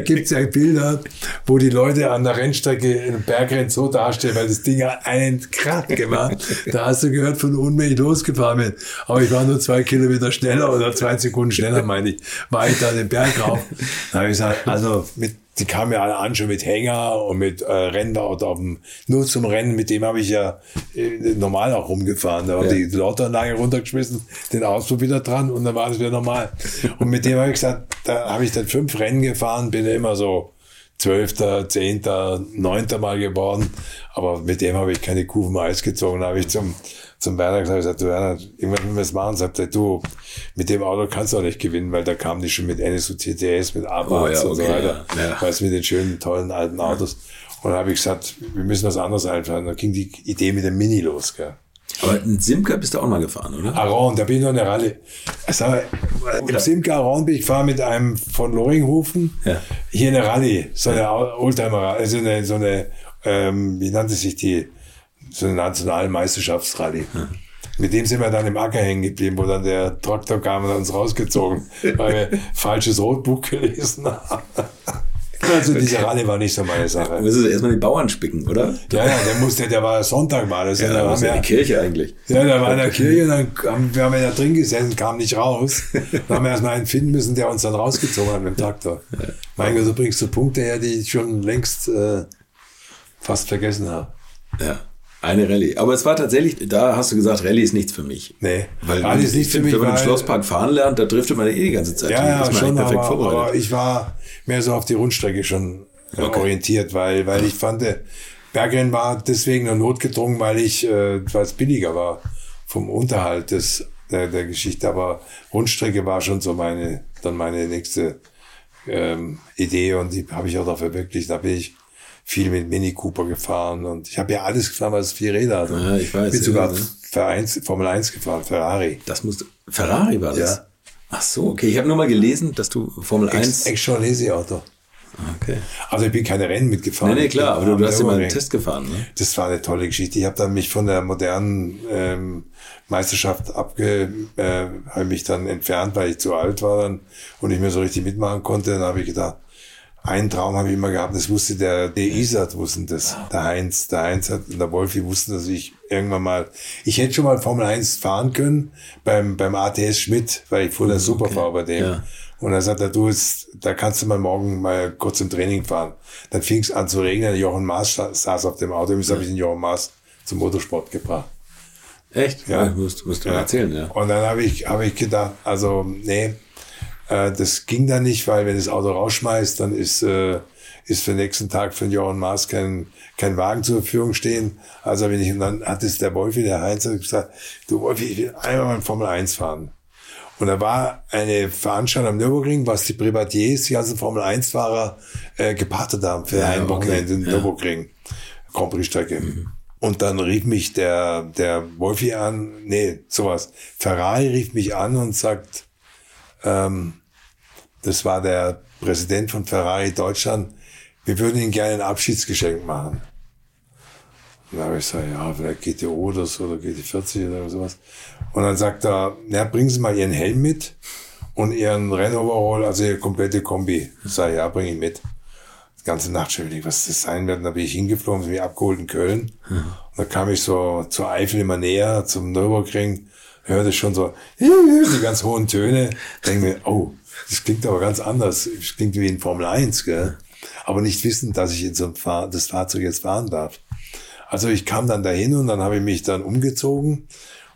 gibt's ja Bilder, wo die Leute an der Rennstrecke im Bergrennen so dastehen, weil das Ding hat einen Krack gemacht. Da hast du gehört, von unten, wenn ich losgefahren bin. Aber ich war nur 2 Kilometer schneller oder 2 Sekunden schneller, meine ich, war ich da den Berg rauf. Da habe ich gesagt, also die kamen ja alle an, schon mit Hänger und mit Ränder oder nur zum Rennen. Mit dem habe ich ja normal auch rumgefahren. Da habe ich die Lautanlage runtergeschmissen, den Auspuff wieder dran und dann war das wieder normal. Und mit dem habe ich gesagt, da habe ich dann 5 Rennen gefahren, bin ja immer so 12., 10., 9. Mal geworden. Aber mit dem habe ich keine Kuh vom Eis gezogen. Da habe ich zum Werner gesagt, du Werner, irgendwann müssen wir es machen. Sagt er, du, mit dem Auto kannst du auch nicht gewinnen, weil da kamen die schon mit NSU TTS, mit Abarths und so weiter. Ja. Weißt du, mit den schönen, tollen, alten Autos. Und da habe ich gesagt, wir müssen was anderes einfallen. Da ging die Idee mit dem Mini los, gell. Aber ein Simca bist du auch mal gefahren, oder? Aron, da bin ich noch in der Rallye. Also, im Simca Aron bin ich gefahren mit einem von Loringhofen. Ja. Hier in der Rallye. So eine Oldtimer, also wie nannte sich die? So eine nationale Meisterschaftsrallye. Ja. Mit dem sind wir dann im Acker hängen geblieben, wo dann der Traktor kam und hat uns rausgezogen, weil wir falsches Rotbuch gelesen haben. Also diese Rallye war nicht so meine Sache. Du müsstest erstmal die Bauern spicken, oder? Ja, der war Sonntag mal. Das ja, da war ja die Kirche eigentlich. Ja, da war in der Kirche, wir haben ja da drin gesessen, kamen nicht raus. Dann haben wir erstmal einen finden müssen, der uns dann rausgezogen hat mit dem Traktor. Ja. Mein Gott, so bringst du Punkte her, die ich schon längst fast vergessen habe. Ja. Eine Rallye. Aber es war tatsächlich, da hast du gesagt, Rallye ist nichts für mich. Nee, weil Rallye ist nichts für mich. Wenn man im Schlosspark fahren lernt, da driftet man die ganze Zeit. Ja, ist schon, perfekt vorbereitet. Aber ich war mehr so auf die Rundstrecke schon orientiert, weil ich fand, Bergrennen war deswegen nur notgedrungen, weil es billiger war vom Unterhalt der Geschichte. Aber Rundstrecke war schon so meine nächste Idee und die habe ich auch noch verwirklicht. Da bin ich viel mit Mini Cooper gefahren und ich habe ja alles gefahren, was 4 Räder hatte. Ja, ich weiß. Ich bin sogar Formel 1 gefahren, Ferrari. Ferrari war das? Ja. Ach so, okay. Ich habe nur mal gelesen, dass du Formel 1... Extra Leseauto. Okay. Also ich bin keine Rennen mitgefahren. Nee, klar, aber du hast immer einen Test gefahren, ne? Das war eine tolle Geschichte. Ich habe dann mich von der modernen Meisterschaft habe mich dann entfernt, weil ich zu alt war dann und nicht mehr so richtig mitmachen konnte. Dann habe ich gedacht, einen Traum habe ich immer gehabt, das wusste der Isat, wussten das. Der Heinz hat und der Wolfi wussten, dass ich irgendwann mal, ich hätte schon mal Formel 1 fahren können beim ATS Schmidt, weil ich fuhr da Superfahrer bei dem. Ja. Und dann sagt er, du, da kannst du mal morgen mal kurz im Training fahren. Dann fing es an zu regnen, Jochen Maas saß auf dem Auto, habe ich den Jochen Maas zum Motorsport gebracht. Echt? Ja, musst du mal erzählen, ja. Und dann habe ich gedacht, also, nee, Das ging dann nicht, weil wenn das Auto rausschmeißt, dann ist für den nächsten Tag für Jochen Maas kein Wagen zur Verfügung stehen. Also bin ich, und dann hat es der Wolfi, der Heinz, hat gesagt, du Wolfi, ich will einmal in Formel 1 fahren. Und da war eine Veranstaltung am Nürburgring, was die Privatiers, die ganzen Formel 1-Fahrer gepartet haben für ein Wochenende in Nürburgring, Grand Prix-Strecke. Mhm. Und dann rief mich der Wolfi an, Ferrari rief mich an und sagt, das war der Präsident von Ferrari Deutschland, wir würden Ihnen gerne ein Abschiedsgeschenk machen. Und da habe ich gesagt, ja, vielleicht GTO oder so, oder GT40 oder sowas. Und dann sagt er, na, bringen Sie mal Ihren Helm mit und Ihren Rennoverall, also Ihre komplette Kombi. Ich sage, ja, bring ich mit. Die ganze Nacht schon überlegt, was das sein wird. Und da bin ich hingeflogen, bin ich abgeholt in Köln. Mhm. Und da kam ich so zur Eifel immer näher, zum Nürburgring, hörte schon so, die ganz hohen Töne. Denke mir, oh, das klingt aber ganz anders. Das klingt wie in Formel 1, gell? Aber nicht wissen, dass ich in so einem das Fahrzeug jetzt fahren darf. Also ich kam dann dahin und dann habe ich mich dann umgezogen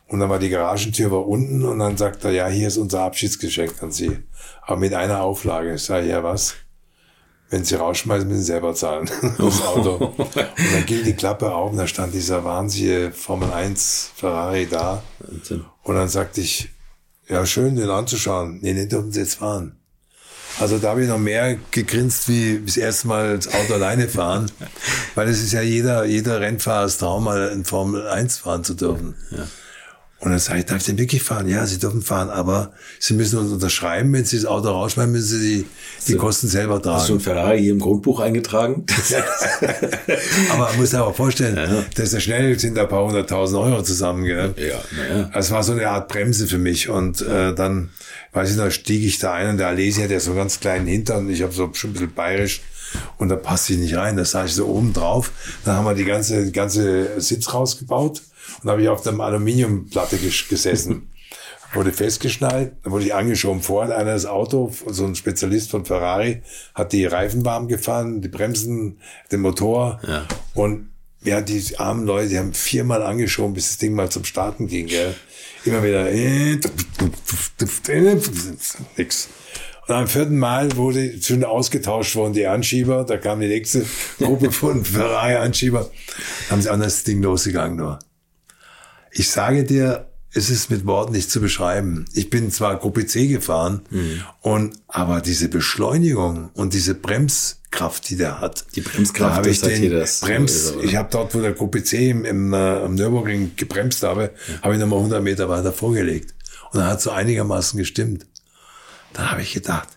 und dann war die Garagentür war unten und dann sagt er, ja, hier ist unser Abschiedsgeschenk an Sie. Aber mit einer Auflage. Ich sage, ja, was? Wenn Sie rausschmeißen, müssen Sie selber zahlen. Das Auto. Und dann ging die Klappe auf und da stand dieser wahnsinnige Formel 1 Ferrari da. Und dann sagte ich, ja, schön, den anzuschauen. Nee, den dürfen Sie jetzt fahren. Also da habe ich noch mehr gegrinst, wie das erste Mal das Auto alleine fahren. Weil es ist ja jeder Rennfahrers Traum, mal in Formel 1 fahren zu dürfen. Ja. Und dann sage ich, darf ich denn wirklich fahren? Ja, Sie dürfen fahren, aber Sie müssen uns unterschreiben, wenn Sie das Auto rausschmeißen, müssen Sie die Kosten selber tragen. Hast du ein Ferrari hier im Grundbuch eingetragen? Aber man muss sich aber vorstellen, ja, dass der schnell sind da ein paar 100.000 Euro zusammen, gell? Ja, naja. Das war so eine Art Bremse für mich. Und dann, weiß ich noch, stieg ich da ein und der Alesi hat ja so einen ganz kleinen Hintern. Ich habe so schon ein bisschen bayerisch. Und da passte ich nicht rein. Da saß ich so oben drauf. Dann haben wir die ganze Sitz rausgebaut. Und habe ich auf einer Aluminiumplatte gesessen. Wurde festgeschnallt, dann wurde ich angeschoben. Vorher hat einer das Auto, so ein Spezialist von Ferrari, hat die Reifen warm gefahren, die Bremsen, den Motor. Ja. Und ja, die armen Leute, die haben viermal angeschoben, bis das Ding mal zum Starten ging. Gell? Immer wieder nix. Und am vierten Mal wurde schon ausgetauscht worden, die Anschieber. Da kam die nächste Gruppe von Ferrari-Anschieber. Haben sie anders das Ding losgegangen nur. Ich sage dir, es ist mit Worten nicht zu beschreiben. Ich bin zwar Gruppe C gefahren, aber diese Beschleunigung und diese Bremskraft, die der hat. Die Bremskraft, habe ich ich habe dort, wo der Gruppe C am Nürburgring gebremst habe, habe ich nochmal 100 Meter weiter vorgelegt. Und dann hat so einigermaßen gestimmt. Dann habe ich gedacht,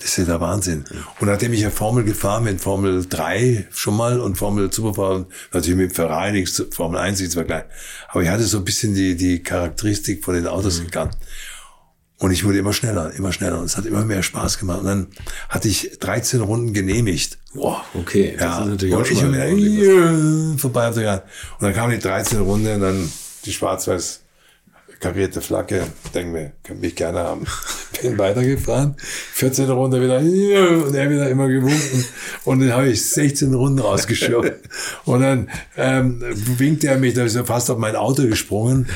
das ist ja der Wahnsinn. Und nachdem ich ja Formel gefahren bin, Formel 3 schon mal und Formel Superfahren, natürlich mit Ferrari nichts, Formel 1 nichts vergleichen. Aber ich hatte so ein bisschen die Charakteristik von den Autos gekannt. Und ich wurde immer schneller. Und es hat immer mehr Spaß gemacht. Und dann hatte ich 13 Runden genehmigt. Boah, okay. Ja. Das ist natürlich und ich habe mir vorbei auf der Hand. Und dann kam die 13 Runde und dann die schwarz-weiß karierte Flagge, denke mir, könnte mich gerne haben. Bin weitergefahren, 14. Runde wieder, und er wieder immer gewunken. Und dann habe ich 16 Runden rausgeschirrt. Und dann winkt er mich, da ist er fast auf mein Auto gesprungen.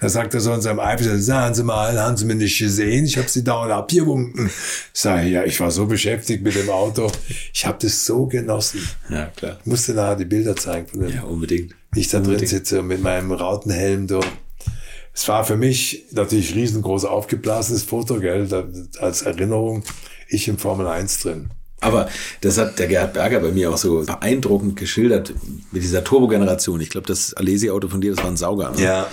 Da sagt er so in seinem iPhone, sagen Sie mal, haben Sie mich nicht gesehen? Ich habe Sie dauernd abgewunken. Sag ich, ja, ich war so beschäftigt mit dem Auto. Ich habe das so genossen. Ja, klar. Ich musste nachher die Bilder zeigen von dem. Ja, unbedingt. Wie ich da drin sitze mit meinem Rautenhelm durch. Es war für mich natürlich riesengroß aufgeblasenes Foto, gell, als Erinnerung, ich im Formel 1 drin. Aber das hat der Gerhard Berger bei mir auch so beeindruckend geschildert mit dieser Turbo-Generation. Ich glaube, das Alesi-Auto von dir, das war ein Sauger. Ne? Ja.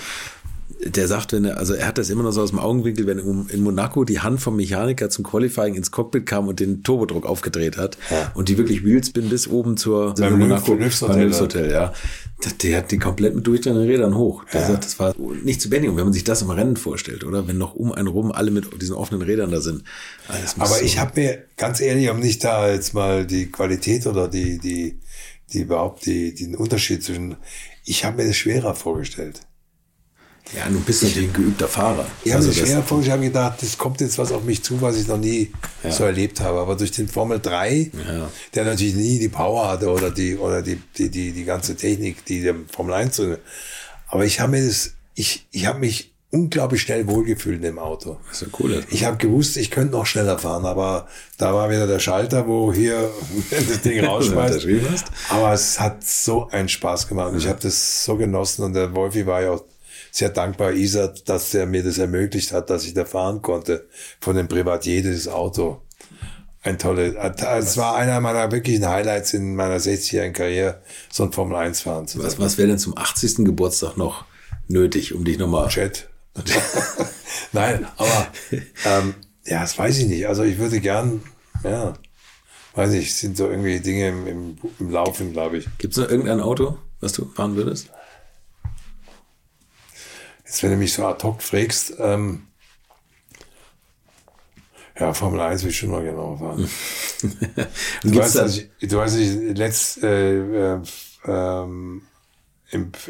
Der sagt, er hat das immer noch so aus dem Augenwinkel, wenn in Monaco die Hand vom Mechaniker zum Qualifying ins Cockpit kam und den Turbodruck aufgedreht hat und die wirklich Wheelspin bis oben beim Monaco Lüftshotel, ja. Der hat die komplett mit durchdrehenden Rädern hoch. Der sagt, das war nicht zu bändigen, wenn man sich das im Rennen vorstellt, oder? Wenn noch um einen rum alle mit diesen offenen Rädern da sind. Aber ich habe mir, ganz ehrlich, um nicht da jetzt mal die Qualität oder den Unterschied zwischen, ich habe mir das schwerer vorgestellt. Ja, du bist natürlich ein geübter Fahrer. Ja, also ich habe gedacht, das kommt jetzt was auf mich zu, was ich noch nie so erlebt habe. Aber durch den Formel 3, der natürlich nie die Power hatte oder die ganze Technik, die der Formel 1 drin. Aber ich habe mich unglaublich schnell wohlgefühlt in dem Auto. Das ist cool. Ich habe gewusst, ich könnte noch schneller fahren, aber da war wieder der Schalter, wo hier das Ding rausschmeißt. Aber es hat so einen Spaß gemacht. Ich habe das so genossen und der Wolfi war ja auch sehr dankbar, Isa, dass der mir das ermöglicht hat, dass ich da fahren konnte. Von dem Privatier, dieses Auto. Es war einer meiner wirklichen Highlights in meiner 60-jährigen Karriere, so ein Formel-1-Fahren zu sein. Was wäre denn zum 80. Geburtstag noch nötig, um dich nochmal... Chat. Nein, aber ja, das weiß ich nicht. Also ich würde gern, ja, weiß nicht, sind so irgendwie Dinge im Laufen, glaube ich. Gibt es noch irgendein Auto, was du fahren würdest? Jetzt, wenn du mich so ad hoc fragst, ja, Formel 1 will ich schon mal genau fahren.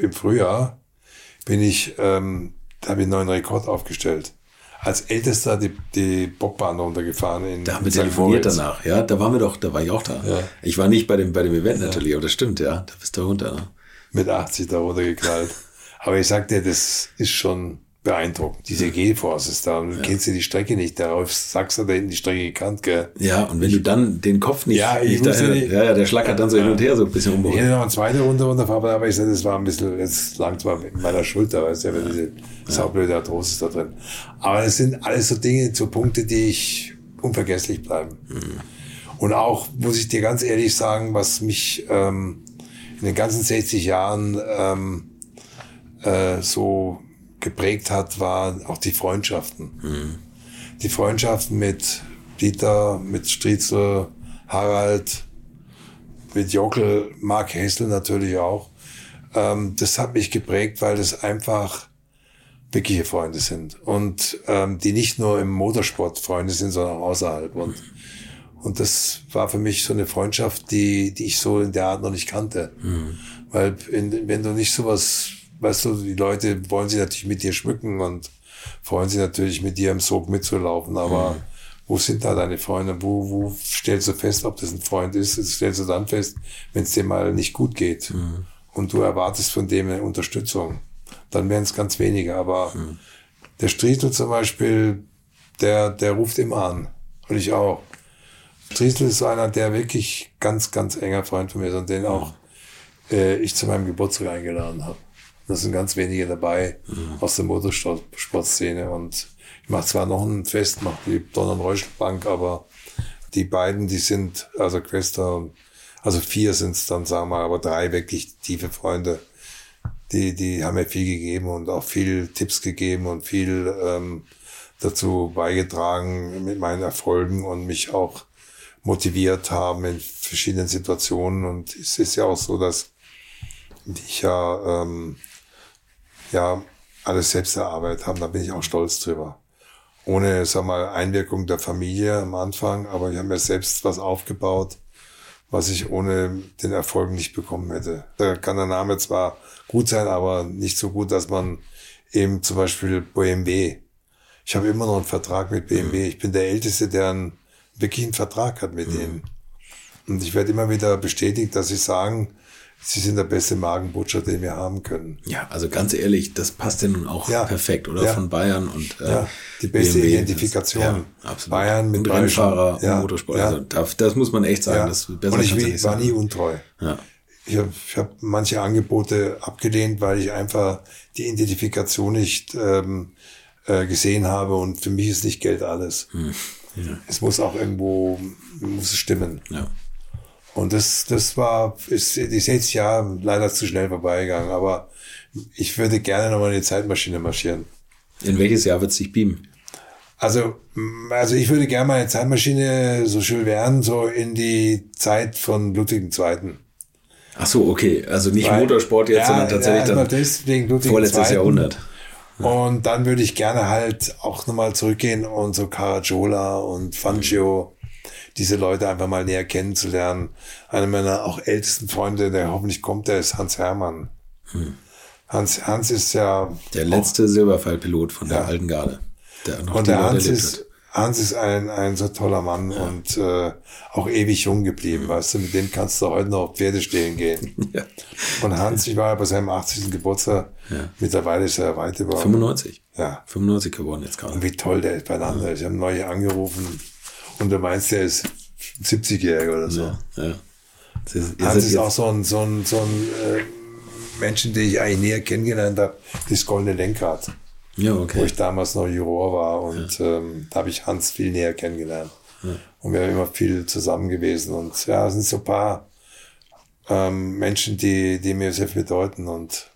Im Frühjahr bin ich, da habe ich einen neuen Rekord aufgestellt. Als Ältester die Bobbahn runtergefahren in. Da haben wir telefoniert danach, ja. Da war ich auch da. Ja. Ich war nicht bei dem Event natürlich, aber das stimmt, ja. Da bist du runter. Ne? Mit 80 da runtergeknallt. Aber ich sag dir, das ist schon beeindruckend. Diese G-Force ist da. Und du kennst ja die Strecke nicht. Der Rolf Sachs hat da hinten die Strecke gekannt, gell? Ja, und wenn du dann den Kopf nicht... Ja, der Schlag hat dann so hin und her so ein bisschen umgeholt. Ich hätte noch eine zweite Runde runterfahren, aber ich sag, das war ein bisschen... Jetzt langt es mal mit meiner Schulter, weißt du, wenn diese saublöde Arthrose ist da drin. Aber das sind alles so Dinge, so Punkte, die ich unvergesslich bleiben. Mhm. Und auch, muss ich dir ganz ehrlich sagen, was mich in den ganzen 60 Jahren so geprägt hat, waren auch die Freundschaften. Mhm. Die Freundschaften mit Dieter, mit Striezel, Harald, mit Jockel, Mark Hessel natürlich auch. Das hat mich geprägt, weil das einfach wirkliche Freunde sind. Und die nicht nur im Motorsport Freunde sind, sondern auch außerhalb. Und das war für mich so eine Freundschaft, die ich so in der Art noch nicht kannte. Mhm. Weil wenn du nicht sowas... Weißt du, die Leute wollen sich natürlich mit dir schmücken und freuen sich natürlich mit dir im Sog mitzulaufen, aber wo sind da deine Freunde? Wo stellst du fest, ob das ein Freund ist? Das stellst du dann fest, wenn es dem mal nicht gut geht und du erwartest von dem eine Unterstützung. Dann wären es ganz wenige, aber der Striezel zum Beispiel, der ruft immer an und ich auch. Striezel ist einer, der wirklich ganz, ganz enger Freund von mir ist und den auch ich zu meinem Geburtstag eingeladen habe. Da sind ganz wenige dabei aus der Motorsportszene. Und ich mache zwar noch ein Fest, mache die Donner- und Reuschelbank, aber die beiden, die sind, also Quester, also 4 sind es dann, sagen wir, aber 3 wirklich tiefe Freunde. Die haben mir viel gegeben und auch viel Tipps gegeben und viel dazu beigetragen mit meinen Erfolgen und mich auch motiviert haben in verschiedenen Situationen. Und es ist ja auch so, dass ich ja alles selbst erarbeitet haben, da bin ich auch stolz drüber. Ohne, sag mal, Einwirkung der Familie am Anfang, aber ich habe mir selbst was aufgebaut, was ich ohne den Erfolg nicht bekommen hätte. Da kann der Name zwar gut sein, aber nicht so gut, dass man eben zum Beispiel BMW, ich habe immer noch einen Vertrag mit BMW, ich bin der Älteste, der wirklich einen Vertrag hat mit denen. Und ich werde immer wieder bestätigt, dass ich sagen, Sie sind der beste Magenbutscher, den wir haben können. Ja, also ganz ehrlich, das passt ja nun auch perfekt, oder? Ja. Von Bayern und die beste BMW, Identifikation. Ja, absolut. Bayern mit Rennfahrer und Motorsport. Ja. Also das muss man echt sagen. Ja. Das besser und ich war nie untreu. Ja. Ich hab manche Angebote abgelehnt, weil ich einfach die Identifikation nicht gesehen habe und für mich ist nicht Geld alles. Ja. Es muss auch irgendwo stimmen. Ja. Und die 60 Jahre leider zu schnell vorbeigegangen, aber ich würde gerne nochmal in die Zeitmaschine marschieren. In welches Jahr wird es dich beamen? Also ich würde gerne mal eine Zeitmaschine, so schön werden, so in die Zeit von Ludwig II. Ach so, okay. Also nicht Motorsport jetzt, sondern tatsächlich dann vorletztes Jahrhundert. Und dann würde ich gerne halt auch nochmal zurückgehen und so Caracciola und Fangio, diese Leute einfach mal näher kennenzulernen. Einer meiner auch ältesten Freunde, der hoffentlich kommt, der ist Hans Hermann. Hans ist ja der letzte Silberpfeil-Pilot von der alten Garde. Der noch und der Hans ist Hans ist ein so toller Mann und auch ewig jung geblieben, weißt du, mit dem kannst du heute noch Pferde stehlen gehen. Ja. Und Hans, ich war bei seinem 80. Geburtstag, mittlerweile ist er weit über 95. Ja. 95 geworden jetzt gerade. Und wie toll der ist beieinander. Ja. Ich habe neulich angerufen und du meinst, der ist 70-Jähriger oder so. Ja. Ja. Hans ist auch so ein Menschen, den ich eigentlich näher kennengelernt habe, das Goldene Lenkrad. Ja, okay. Wo ich damals noch Juror war und da habe ich Hans viel näher kennengelernt. Ja. Und wir haben immer viel zusammen gewesen. Und ja, es sind so ein paar Menschen, die mir sehr viel bedeuten. Und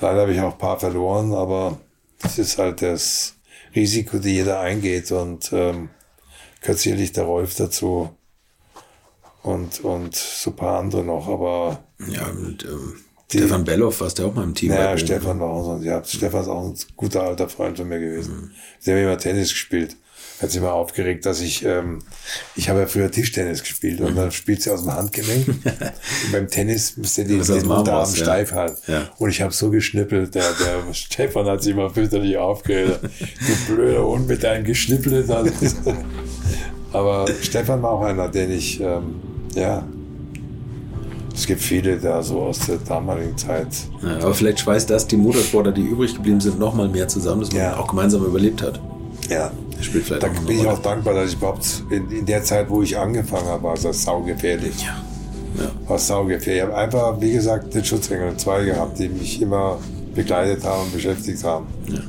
leider habe ich auch ein paar verloren, aber das ist halt das Risiko, das jeder eingeht. Und gehört sicherlich der Rolf dazu und so ein paar andere noch. Aber ja, und Stefan Belloff, warst du auch mal im Team? Ja, Stefan war auch so. Ja, Stefan ist auch ein guter alter Freund von mir gewesen. Mhm. Der hat immer Tennis gespielt. Hat sich immer aufgeregt, dass ich habe ja früher Tischtennis gespielt und dann spielt sie aus dem Handgelenk. Und beim Tennis müsst ihr den Unterarm steif halten. Ja. Und ich habe so geschnippelt, der Stefan hat sich immer fürchterlich aufgeregt. Du blöder Hund mit deinem Geschnippel. Aber Stefan war auch einer, den ich, es gibt viele da so aus der damaligen Zeit. Ja, aber vielleicht schweißt das die Motorsportler, die übrig geblieben sind, noch mal mehr zusammen, dass man auch gemeinsam überlebt hat. Ja, das spielt vielleicht da auch bin ich auch dankbar, dass ich überhaupt in der Zeit, wo ich angefangen habe, war das saugefährlich. Ja. War saugefährlich. Ich habe einfach, wie gesagt, den Schutzengel 2 gehabt, die mich immer begleitet haben und beschäftigt haben. Ja.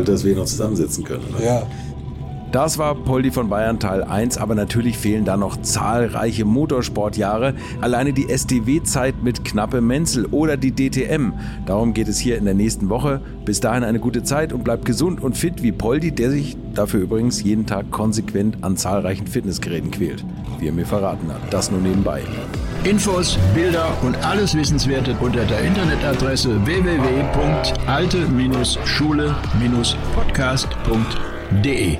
Dass wir noch zusammensitzen können. Oder? Ja. Das war Poldi von Bayern Teil 1, aber natürlich fehlen da noch zahlreiche Motorsportjahre. Alleine die STW-Zeit mit Knappe Menzel oder die DTM. Darum geht es hier in der nächsten Woche. Bis dahin eine gute Zeit und bleibt gesund und fit wie Poldi, der sich dafür übrigens jeden Tag konsequent an zahlreichen Fitnessgeräten quält. Wie er mir verraten hat. Das nur nebenbei. Infos, Bilder und alles Wissenswerte unter der Internetadresse www.alte-schule-podcast.de